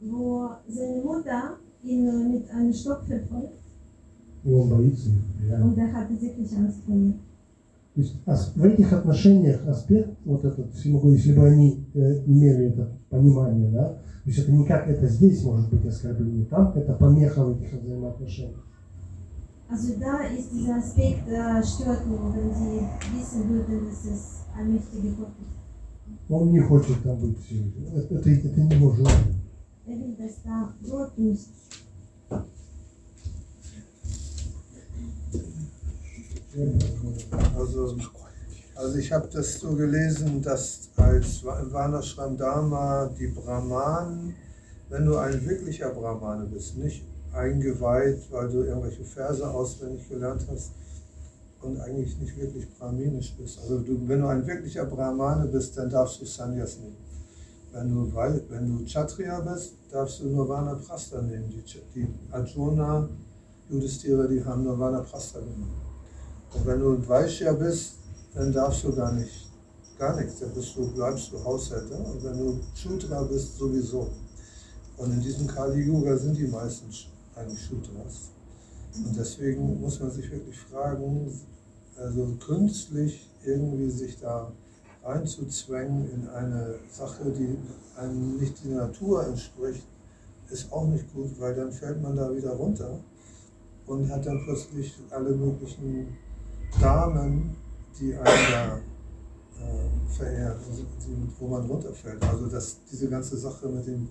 Wo seine Mutter ihn mit einem Stock verfolgt. И он боится. Und er hat wirklich Angst vor ihr. То есть в этих отношениях аспект вот этот всего, если бы они э, имели это понимание, да, то есть это не как это здесь может быть оскорбление, там это помеха в этих взаимоотношениях. Also da ist dieser Aspekt äh, stört nur, wenn sie wissen würden, dass es allmächtige Gott ist. Он не хочет там быть все. Это, это, это не его желание. Er will, dass da Gott ist. Also, also ich habe das so gelesen, dass als Varnashram Dharma die Brahmanen, wenn du ein wirklicher Brahmane bist, nicht eingeweiht, weil du irgendwelche Verse auswendig gelernt hast und eigentlich nicht wirklich brahminisch bist. Also du, wenn du ein wirklicher Brahmane bist, dann darfst du Sannyas nehmen. Wenn du, wenn du Kshatriya bist, darfst du nur Vanaprastha nehmen. Die, die Arjuna, Yudhisthira, die haben nur Vanaprastha genommen. Und wenn du ein Vaishya bist, dann darfst du gar nicht, gar nichts, dann bist du, bleibst du Haushälter. Und wenn du Shudra bist, sowieso. Und in diesem Kali-Yuga sind die meisten eigentlich Shudras. Und deswegen muss man sich wirklich fragen, also künstlich irgendwie sich da reinzuzwängen in eine Sache, die einem nicht die Natur entspricht, ist auch nicht gut, weil dann fällt man da wieder runter und hat dann plötzlich alle möglichen Damen, die einen da äh, verehren, wo man runterfällt. Also das, diese ganze Sache mit dem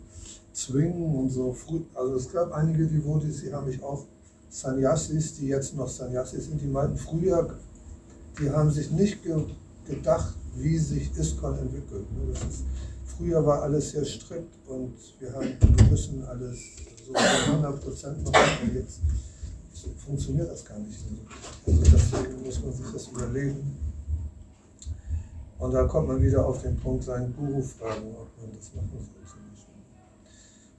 Zwingen und so. Also es gab einige Devotis, die haben mich auch Sannyasis, die jetzt noch Sannyasis sind, die meinten früher, die haben sich nicht ge gedacht, wie sich ISKCON entwickelt. Das ist, früher war alles sehr strikt und wir, haben, wir müssen alles so hundert Prozent machen. Und jetzt funktioniert das gar nicht. Also deswegen muss man sich das überlegen. Und da kommt man wieder auf den Punkt, seinen Guru fragen, ob man das machen sollte.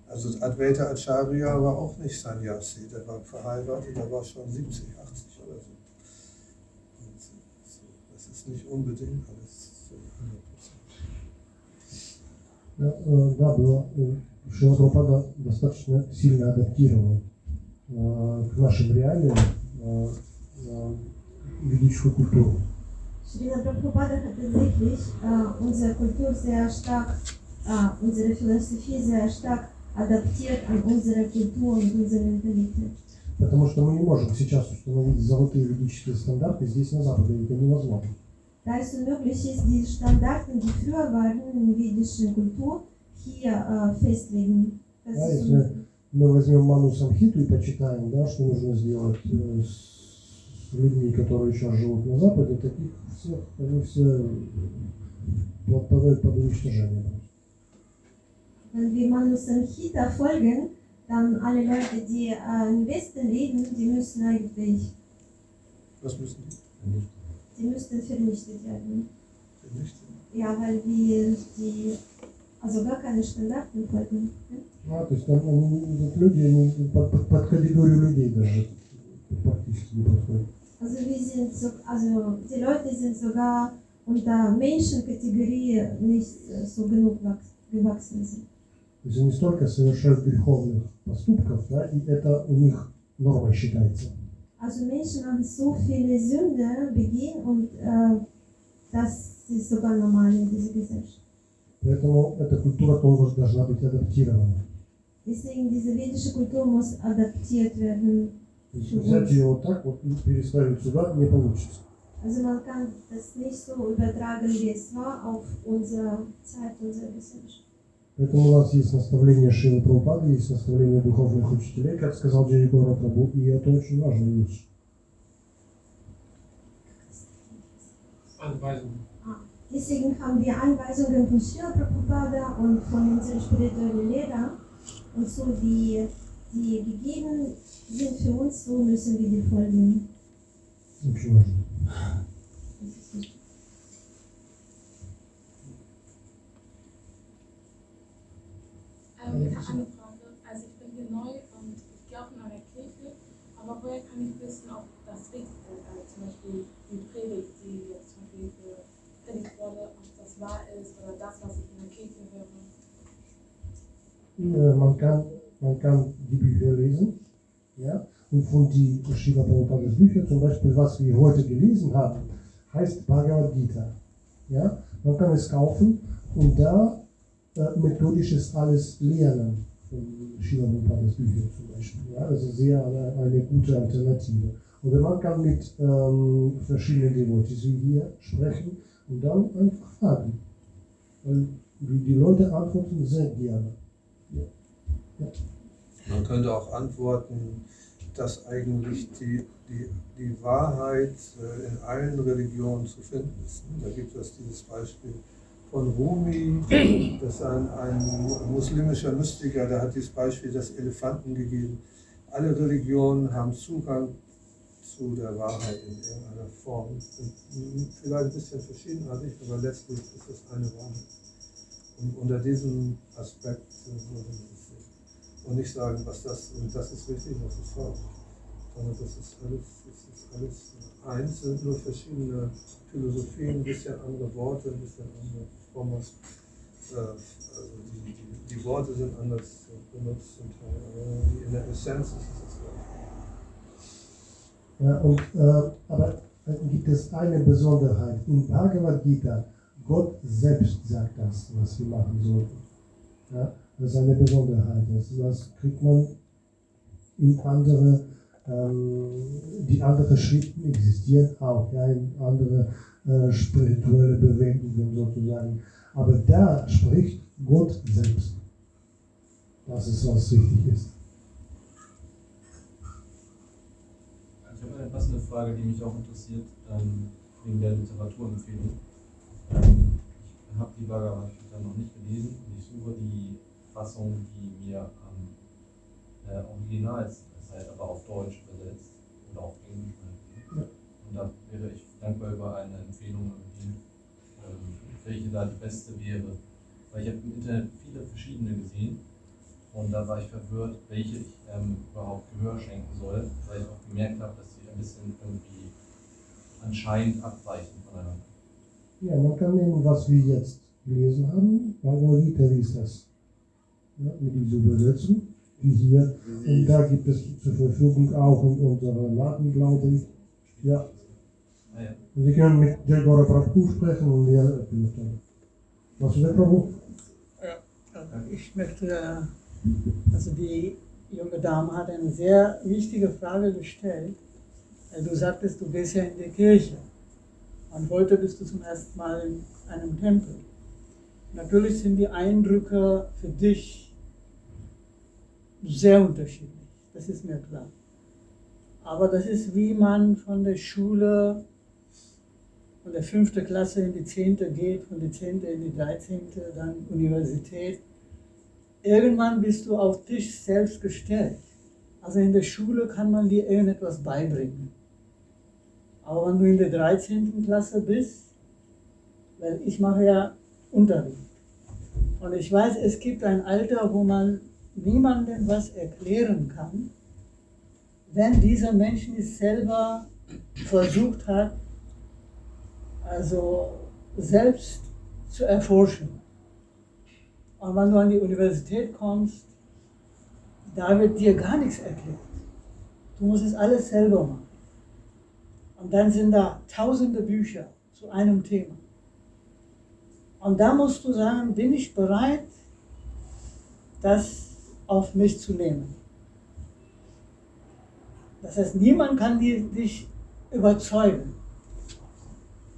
Also Advaita Acharya war auch nicht Sannyasi, der war verheiratet, der war schon siebzig, achtzig oder so. Und das ist nicht unbedingt alles so hundert Prozent. Шрила Прабхупада достаточно сильно адаптирован к нашим реалиям ведическую культуру. Шрила Прабхупада tatsächlich unsere Kultur sehr stark, unsere Philosophie sehr stark адаптирует an unsere Kultur und unsere Mentalität. Потому что мы не можем сейчас установить золотые ведические стандарты здесь на Западе, это невозможно. Da es unmöglich ist, die Standards, die früher waren in vedischer Kultur, hier festlegen. Мы возьмем Ману Самхиту и почитаем, да, что нужно сделать э, с людьми, которые сейчас живут на Западе, таких всех, они все подпадают под уничтожение. Wenn wir Manu Samhita folgen, dann alle Leute, die äh, im Westen leben, die müssen eigentlich. Was müssen die? Die müssten vernichtet werden. Vernichtet? Ja, weil wir die. Also gar keine Standarten folgen. А, то есть там люди, они под, под категорию людей даже практически не подходят. Also wir sind, also die Leute sind sogar unter Menschenkategorie nicht so genug gewachsen sind. То есть они столько совершают греховных поступков, да, и это у них нормой считается. Also Menschen haben so viele Sünde begehen und äh, das ist sogar normal in dieser Gesellschaft. Поэтому эта культура тоже должна быть адаптирована. Deswegen diese vedische Kultur muss adaptiert werden. Взять ее вот так вот и переставить сюда не получится. Also man kann das nicht so übertragen, wie es war, auf unsere Zeit, unsere Gesellschaft. Поэтому у нас есть наставление Шрилы Прабхупады, есть наставление духовных учителей, как сказал Джайгора Прабху, и это очень важная вещь. Deswegen haben wir Anweisungen von Srila Prabhupada und von unseren spirituellen Lehrern und so, die, die gegeben sind für uns, so müssen wir die folgen. Okay. Ähm, ich habe eine Frage. Also ich bin hier neu und ich glaube noch der Kirche, aber woher kann ich wissen, ob das richtig ist? Also zum Beispiel die Predigt, die jetzt zum Beispiel gepredigt wurde, ob das wahr ist oder das, was ich in der Kirche höre. Ja, man, kann, man kann die Bücher lesen, ja? Und von die Srila Prabhupadas Bücher, zum Beispiel was wir heute gelesen haben, heißt Bhagavad Gita. Ja? Man kann es kaufen und da Äh, methodisches alles lernen, von Srila Prabhupadas Bücher zum Beispiel. Ja, also sehr eine, eine gute Alternative. Oder man kann mit ähm, verschiedenen Devotees wie hier sprechen und dann einfach fragen. Weil die Leute antworten sehr gerne. Ja. Ja. Man könnte auch antworten, dass eigentlich die, die, die Wahrheit äh, in allen Religionen zu finden ist. Da gibt es dieses Beispiel von Rumi, das ist ein, ein muslimischer Mystiker, der hat dieses Beispiel des Elefanten gegeben. Alle Religionen haben Zugang zu der Wahrheit in irgendeiner Form. Vielleicht ein bisschen verschiedenartig, aber letztlich ist das eine Wahrheit. Und unter diesem Aspekt würde ich es sehen. Und nicht sagen, was das, das ist richtig, das ist falsch. Sondern das ist alles, das ist alles eins, sind nur verschiedene Philosophien, ein bisschen andere Worte, ein bisschen andere Formen. Also die, die, die Worte sind anders benutzt zum Teil, aber in der Essenz ist es das Gleiche. Ja, und, äh, aber gibt es eine Besonderheit. In Bhagavad Gita, Gott selbst sagt das, was wir machen sollten. Ja, das ist eine Besonderheit. Das, das kriegt man in andere, ähm, die anderen Schriften existieren auch, ja, in andere äh, spirituelle Bewegungen sozusagen. Aber da spricht Gott selbst. Das ist, was wichtig ist. Ich habe eine passende Frage, die mich auch interessiert, ähm, wegen der Literaturempfehlung. Ähm, ich habe die Bhagavad Gita noch nicht gelesen und ich suche die Fassung, die mir am ähm, äh, original ist, aber auf Deutsch übersetzt oder auf Englisch. Ja. Und da wäre ich dankbar über eine Empfehlung, welche da die beste wäre. Weil ich habe im Internet viele verschiedene gesehen und da war ich verwirrt, welche ich ähm, überhaupt Gehör schenken soll, weil ich auch gemerkt habe, dass sie ein bisschen irgendwie anscheinend abweichen voneinander. Ja, man kann nehmen, was wir jetzt gelesen haben. Bhagavad Gita ist das. Ja, mit dieser Übersetzung. Hier. Und da gibt es zur Verfügung auch in unserem Laden, glaube ich. Ja. Und Sie können mit Jagora Prabhu sprechen und wir eröffnen. Was ist das, Prabhu? Ja, also ich möchte, also die junge Dame hat eine sehr wichtige Frage gestellt. Du sagtest, du bist ja in der Kirche und heute bist du zum ersten Mal in einem Tempel. Natürlich sind die Eindrücke für dich sehr unterschiedlich, das ist mir klar. Aber das ist, wie man von der Schule, von der fünften Klasse in die zehnte geht, von der zehnten in die dreizehnte, dann Universität. Irgendwann bist du auf dich selbst gestellt. Also in der Schule kann man dir irgendetwas beibringen. Aber wenn du in der dreizehnten Klasse bist, weil ich mache ja Unterricht. Und ich weiß, es gibt ein Alter, wo man niemandem was erklären kann, wenn dieser Mensch nicht selber versucht hat, also selbst zu erforschen. Und wenn du an die Universität kommst, da wird dir gar nichts erklärt. Du musst es alles selber machen. Und dann sind da tausende Bücher zu einem Thema. Und da musst du sagen, bin ich bereit, dass auf mich zu nehmen. Das heißt, niemand kann dich überzeugen.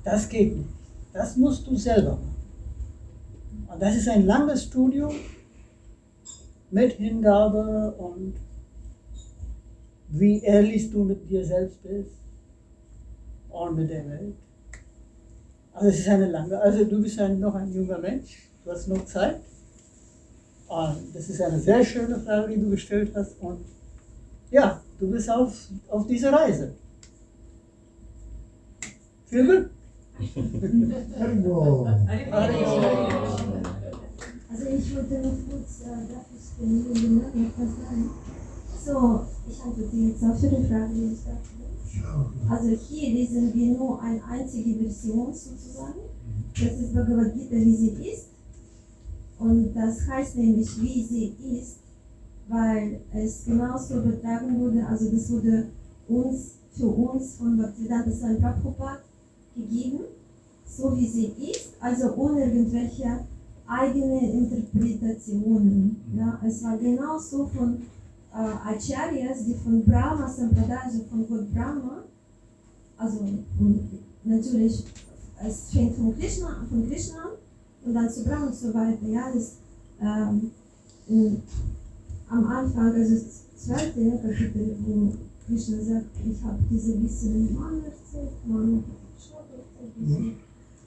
Das geht nicht. Das musst du selber machen. Und das ist ein langes Studium mit Hingabe und wie ehrlich du mit dir selbst bist und mit der Welt. Aber es ist eine lange, also du bist ein, noch ein junger Mensch, du hast noch Zeit. Und das ist eine sehr schöne Frage, die du gestellt hast. Und ja, du bist auf, auf dieser Reise. Viel Glück! Also ich würde nur kurz äh, so, ich habe jetzt auch für die Frage, die ich dachte. Also hier lesen wir nur eine einzige Version sozusagen. Das ist Bhagavad Gita, wie sie ist. Und das heißt nämlich, wie sie ist, weil es genauso übertragen wurde, also das wurde uns, für uns von Bhaktivedanta Swami Prabhupada gegeben, so wie sie ist, also ohne irgendwelche eigene Interpretationen. Ja, es war genauso von äh, Acharyas, die von Brahma Sampradha, also von Gott Brahma, also natürlich, es fängt von Krishna an, von Krishna und dann zu Brahma und so weiter. Ja, das, ähm, in, am Anfang, also das zweite Kapitel, wo Krishna sagt, ich habe diese Wissen Mann erzählt, Mann erzählt.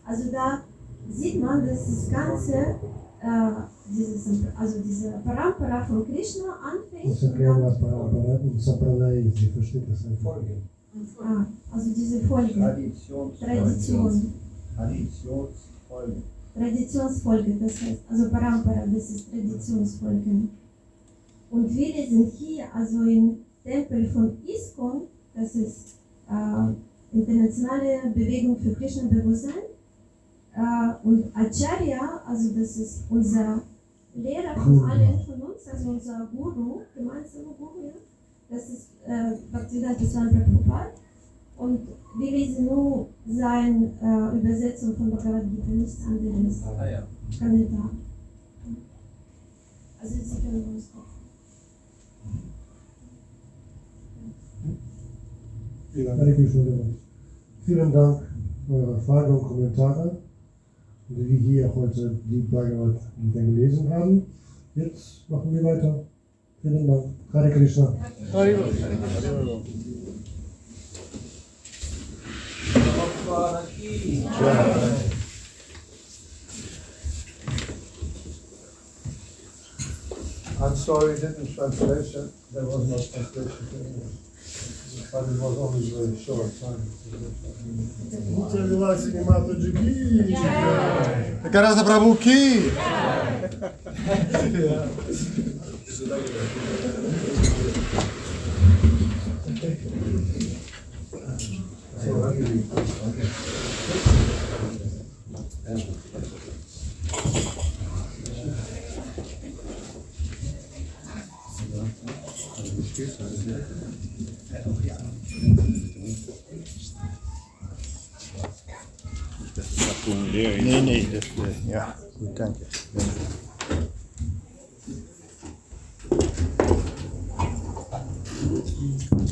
Also da sieht man, dass das Ganze, äh, dieses, also diese Parampara von Krishna anfängt. Das ist Parampara, und Sampradha ist, ich verstehe das nicht. Folge. Ah, also diese Folge. Traditions Tradition. Traditionsfolge. Traditionsfolge, das heißt, also Parampara, das ist Traditionsfolge. Und wir lesen hier, also im Tempel von ISKCON, das ist äh, internationale Bewegung für Krishna-Bewusstsein. Uh, und Acharya, also das ist unser Lehrer von allen von uns, also unser Guru, gemeinsamer Guru, ja? Das ist äh, Bhaktivedanta Swami Prabhupada. Und wir lesen nur seine äh, Übersetzung von Bhagavad Gita, nichts anderes. Ah, ja. Kanada. Also Sie können uns gucken. Vielen Dank für eure Fragen und Kommentare. Wie wir hier heute die Bhagavad Gita gelesen haben. Jetzt machen wir weiter. Vielen Dank. Hare Krishna. Hare Krishna. I'm sorry, it didn't translate. There was no translation in English. But it was only a very short time. Будьте вела снимата джики! Караза правуки! So, how do you read this? Okay. Nee, nee, das, ja, gut, danke. danke.